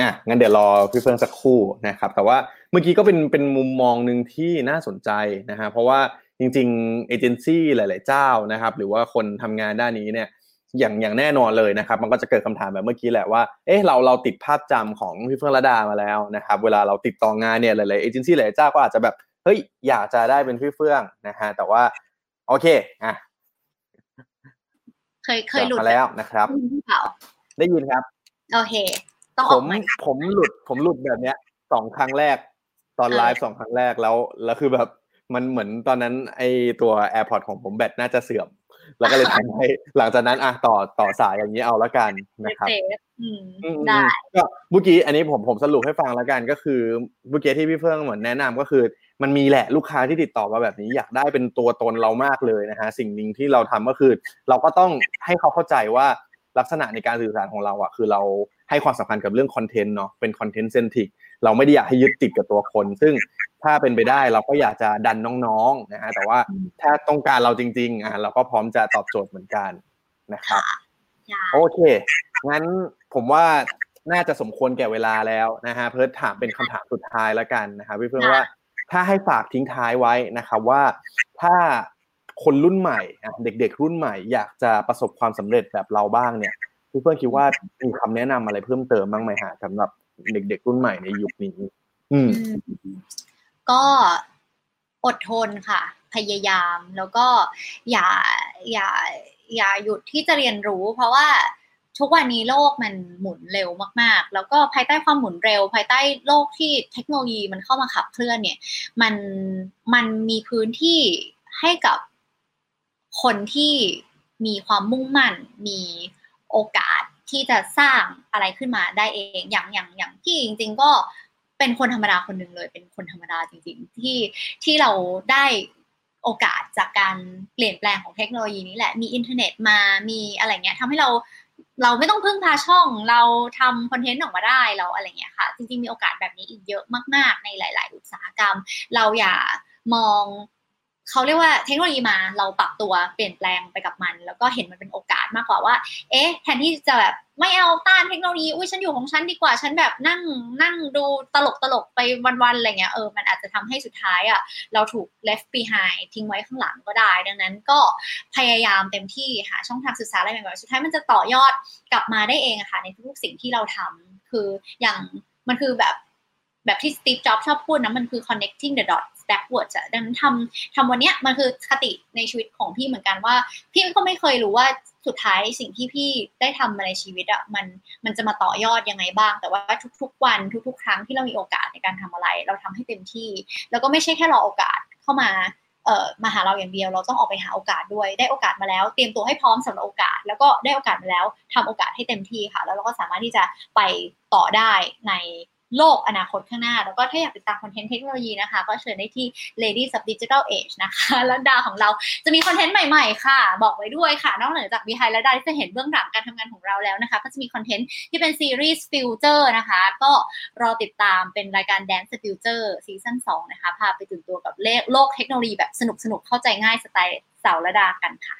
อ่ะงั้นเดี๋ยวรอพี่เฟื่องสักครู่นะครับแต่ว่าเมื่อกี้ก็เป็นมุมมองนึงที่น่าสนใจนะฮะเพราะว่าจริงๆเอเจนซี่หลายๆเจ้านะครับหรือว่าคนทำงานด้านนี้เนี่ยอย่างแน่นอนเลยนะครับมันก็จะเกิดคำถามแบบเมื่อกี้แหละว่าเราติดภาพจำของพี่เฟื่องระดามาแล้วนะครับเวลาเราติดต่องานเนี่ยหลายๆเอเจนซี่หลายเจ้าก็อาจจะแบบเฮ้ยอยากจะได้เป็นพี่เฟื่องนะฮะแต่ว่าโอเคอ่ะเคยหลุดมาแล้วนะครับได้ยินครับโอเคต้องออกใหม่ผมหลุดแบบเนี้ย2ครั้งแรกตอนไลฟ์2ครั้งแรกแล้วคือแบบมันเหมือนตอนนั้นไอ้ตัว AirPods ของผมแบตน่าจะเสื่อมแล้วก็เลยทำให้หลังจากนั้นอ่ะต่อสายอย่างนี้เอาละกันนะครับได้ก็เมื่อกี้อันนี้ผมสรุปให้ฟังละกันก็คือเมื่อกี้ที่พี่เฟื่องเหมือนแนะนำก็คือมันมีแหละลูกค้าที่ติดต่อมาแบบนี้อยากได้เป็นตัวตนเรามากเลยนะฮะสิ่งหนึ่งที่เราทำก็คือเราก็ต้องให้เขาเข้าใจว่าลักษณะในการสื่อสารของเราอ่ะคือเราให้ความสำคัญกับเรื่องคอนเทนต์เนาะเป็นคอนเทนต์เซนทริกเราไม่ได้อยากให้ยึดติดกับตัวคนซึ่งถ้าเป็นไปได้เราก็อยากจะดันน้องๆนะฮะแต่ว่าถ้าต้องการเราจริงๆเราก็พร้อมจะตอบโจทย์เหมือนกันนะครับโอเคงั้นผมว่าน่าจะสมควรแก่เวลาแล้วนะฮะเพิร์ทถามเป็นคำถามสุดท้ายแล้วกันนะครับพี่เฟื่องว่าถ้าให้ฝากทิ้งท้ายไว้นะครับว่าถ้าคนรุ่นใหม่เด็กๆรุ่นใหม่อยากจะประสบความสำเร็จแบบเราบ้างเนี่ยพี่เฟื่องคิดว่ามีคำแนะนำอะไรเพิ่มเติมบ้างไหมฮะสำหรับเด็กๆรุ่นใหม่ในยุคนี้ก็อดทนค่ะพยายามแล้วก็อย่าหยุดที่จะเรียนรู้เพราะว่าทุกวันนี้โลกมันหมุนเร็วมากๆแล้วก็ภายใต้ความหมุนเร็วภายใต้โลกที่เทคโนโลยีมันเข้ามาขับเคลื่อนเนี่ยมันมีพื้นที่ให้กับคนที่มีความมุ่งมั่นมีโอกาสที่จะสร้างอะไรขึ้นมาได้เองอย่างที่จริงๆก็เป็นคนธรรมดาคนหนึ่งเลยเป็นคนธรรมดาจริงๆที่เราได้โอกาสจากการเปลี่ยนแปลงของเทคโนโลยีนี้แหละมีอินเทอร์เน็ตมามีอะไรเงี้ยทำให้เราไม่ต้องพึ่งพาช่องเราทำคอนเทนต์ออกมาได้เราอะไรเงี้ยค่ะจริงๆมีโอกาสแบบนี้อีกเยอะมากๆในหลายๆอุตสาหกรรมเราอย่ามองเขาเรียกว่าเทคโนโลยีมาเราปรับตัวเปลี่ยนแปลงไปกับมันแล้วก็เห็นมันเป็นโอกาสมากกว่าว่าแทนที่จะแบบไม่เอาต้านเทคโนโลยีอุ้ยฉันอยู่ของฉันดีกว่าฉันแบบนั่งดูตลกไปวันๆอะไรเงี้ยมันอาจจะทำให้สุดท้ายอ่ะเราถูก left behind ทิ้งไว้ข้างหลังก็ได้ดังนั้นก็พยายามเต็มที่หาช่องทางสื่อสารอะไรใหม่ๆสุดท้ายมันจะต่อยอดกลับมาได้เองอะค่ะในทุกๆสิ่งที่เราทำคืออย่างมันคือแบบที่สตีฟจ็อบชอบพูดนะมันคือ connecting the dots backward อ่ะดังนั้นทำวันเนี้ยมันคือคติในชีวิตของพี่เหมือนกันว่าพี่ก็ไม่เคยรู้ว่าสุดท้ายสิ่งที่พี่ได้ทำมาในชีวิตอ่ะมันจะมาต่อยอดยังไงบ้างแต่ว่าทุกๆวันทุกๆครั้งที่เรามีโอกาสในการทำอะไรเราทำให้เต็มที่แล้วก็ไม่ใช่แค่รอโอกาสเข้ามามาหาเราอย่างเดียวเราต้องออกไปหาโอกาสด้วยได้โอกาสมาแล้วเตรียมตัวให้พร้อมสำหรับโอกาสแล้วก็ได้โอกาสมาแล้วทำโอกาสให้เต็มที่ค่ะแล้วเราก็สามารถที่จะไปต่อได้ในโลกอนาคตข้างหน้าแล้วก็ถ้าอยากติดตามคอนเทนต์เทคโนโลยีนะคะก็เชิญได้ที่ Ladies of Digital Age นะคะแล้วดาของเราจะมีคอนเทนต์ใหม่ๆค่ะบอกไว้ด้วยค่ะนอกเหนือจาก Behind และดาที่จะเห็นเบื้องหลังการทำงานของเราแล้วนะคะก็จะมีคอนเทนต์ที่เป็นซีรีส์ Future นะคะก็รอติดตามเป็นรายการ Dance The Future ซีซั่น 2นะคะพาไปตื่นตัวกับโลกเทคโนโลยีแบบสนุกๆเข้าใจง่ายสไตล์สาวระดากันค่ะ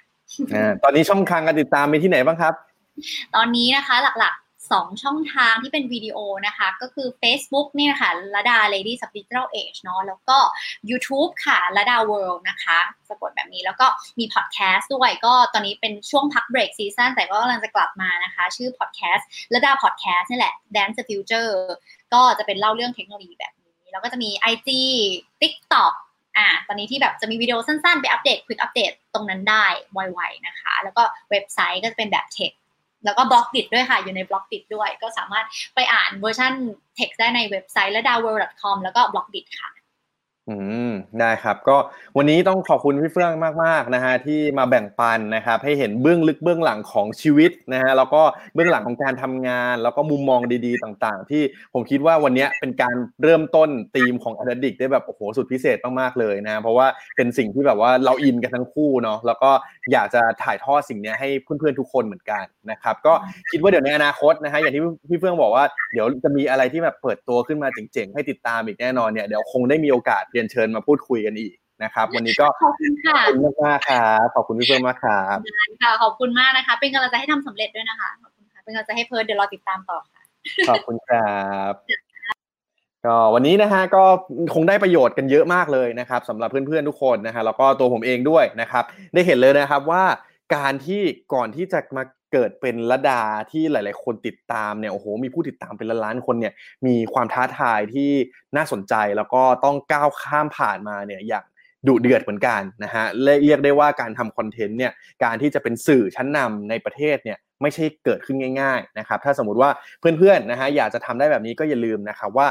ตอนนี้ช่องทางการติดตามมีที่ไหนบ้างครับตอนนี้นะคะหลักส 2 ช่องทางที่เป็นวิดีโอนะคะก็คือ Facebook นี่นะคะลดา Ladies of Digital Age เนาะแล้วก็ YouTube ค่ะลดา World นะคะสะกดแบบนี้แล้วก็มีพอดแคสต์ด้วยก็ตอนนี้เป็นช่วงพักเบรกซีซั่นแต่ก็กำลังจะกลับมานะคะชื่อพอดแคสต์ลดาพอดแคสต์นี่แหละ Dance The Future ก็จะเป็นเล่าเรื่องเทคโนโลยีแบบนี้แล้วก็จะมี IG TikTokตอนนี้ที่แบบจะมีวิดีโอสั้นๆไปอัปเดตควิกอัปเดตตรงนั้นได้ไวๆนะคะแล้วก็เว็บไซต์ก็จะเป็นแบบเทคแล้วก็บล็อกดิดด้วยค่ะอยู่ในบล็อกดิดด้วยก็สามารถไปอ่านเวอร์ชั่นเทคได้ในเว็บไซต์และladaworld.com แล้วก็บล็อกดิดค่ะได้ครับก็วันนี้ต้องขอบคุณพี่เฟื่องมากๆนะฮะที่มาแบ่งปันนะครับให้เห็นเบื้องลึกเบื้องหลังของชีวิตนะฮะแล้วก็เบื้องหลังของการทำงานแล้วก็มุมมองดีๆต่างๆที่ผมคิดว่าวันนี้เป็นการเริ่มต้นธีมของ Addict ได้แบบโอ้โหสุดพิเศษมากๆเลยนะเพราะว่าเป็นสิ่งที่แบบว่าเราอินกันทั้งคู่เนาะแล้วก็อยากจะถ่ายทอดสิ่งนี้ให้เพื่อนๆทุกคนเหมือนกันนะครับก็คิดว่าเดี๋ยวในอนาคตนะฮะอย่างที่พี่เฟื่องบอกว่าเดี๋ยวจะมีอะไรที่แบบเปิดตัวขึ้นมาเจ๋งๆให้ติดตามอีกแน่นอนเนี่ยเดี๋ยวคงได้มีโอกาสเรียนเชิญมาพูดคุยกันอีกนะครับวันนี้ก็ขอบคุณค่ะขอบคุณมากครับขอบคุณพี่เพิ่มมากครับค่ะขอบคุณมากนะคะเป็นกำลังใจให้ทำสำเร็จด้วยนะคะขอบคุณค่ะเป็นกำลังใจให้เพิร์ทเดี๋ยวรอติดตามต่อค่ะขอบคุณครับก็วันนี้นะฮะก็คงได้ประโยชน์กันเยอะมากเลยนะครับสำหรับเพื่อนๆทุกคนนะฮะแล้วก็ตัวผมเองด้วยนะครับได้เห็นเลยนะครับว่าการที่ก่อนที่จะมาเกิดเป็นลดาที่หลายๆคนติดตามเนี่ยโอ้โหมีผู้ติดตามเป็นล้านๆคนเนี่ยมีความท้าทายที่น่าสนใจแล้วก็ต้องก้าวข้ามผ่านมาเนี่ยอย่างดุเดือดเหมือนกันนะฮะเรียกได้ว่าการทำคอนเทนต์เนี่ยการที่จะเป็นสื่อชั้นนำในประเทศเนี่ยไม่ใช่เกิดขึ้นง่ายๆนะครับถ้าสมมุติว่าเพื่อนๆนะฮะอยากจะทำได้แบบนี้ก็อย่าลืมนะครับว่า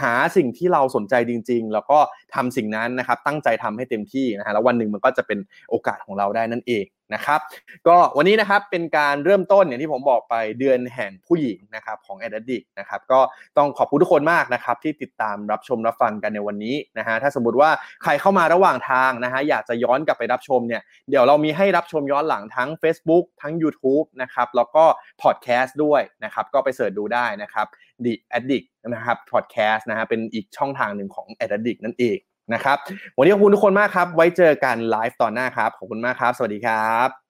หาสิ่งที่เราสนใจจริงๆแล้วก็ทำสิ่งนั้นนะครับตั้งใจทำให้เต็มที่นะฮะแล้ววันหนึ่งมันก็จะเป็นโอกาสของเราได้นั่นเองนะครับก็วันนี้นะครับเป็นการเริ่มต้นอย่างที่ผมบอกไปเดือนแห่งผู้หญิงนะครับของ Addict นะครับก็ต้องขอบคุณทุกคนมากนะครับที่ติดตามรับชมรับฟังกันในวันนี้นะฮะถ้าสมมติว่าใครเข้ามาระหว่างทางนะฮะอยากจะย้อนกลับไปรับชมเนี่ยเดี๋ยวเรามีให้รับชมย้อนหลังทั้ง Facebook ทั้ง YouTube นะครับแล้วก็พอดแคสต์ด้วยนะครับก็ไปเสิร์ชดูได้นะครับ The Addict นะครับพอดแคสต์นะฮะเป็นอีกช่องทางหนึ่งของ Addict นั่นเองนะครับวันนี้ขอบคุณทุกคนมากครับไว้เจอกันไลฟ์ตอนหน้าครับขอบคุณมากครับสวัสดีครับ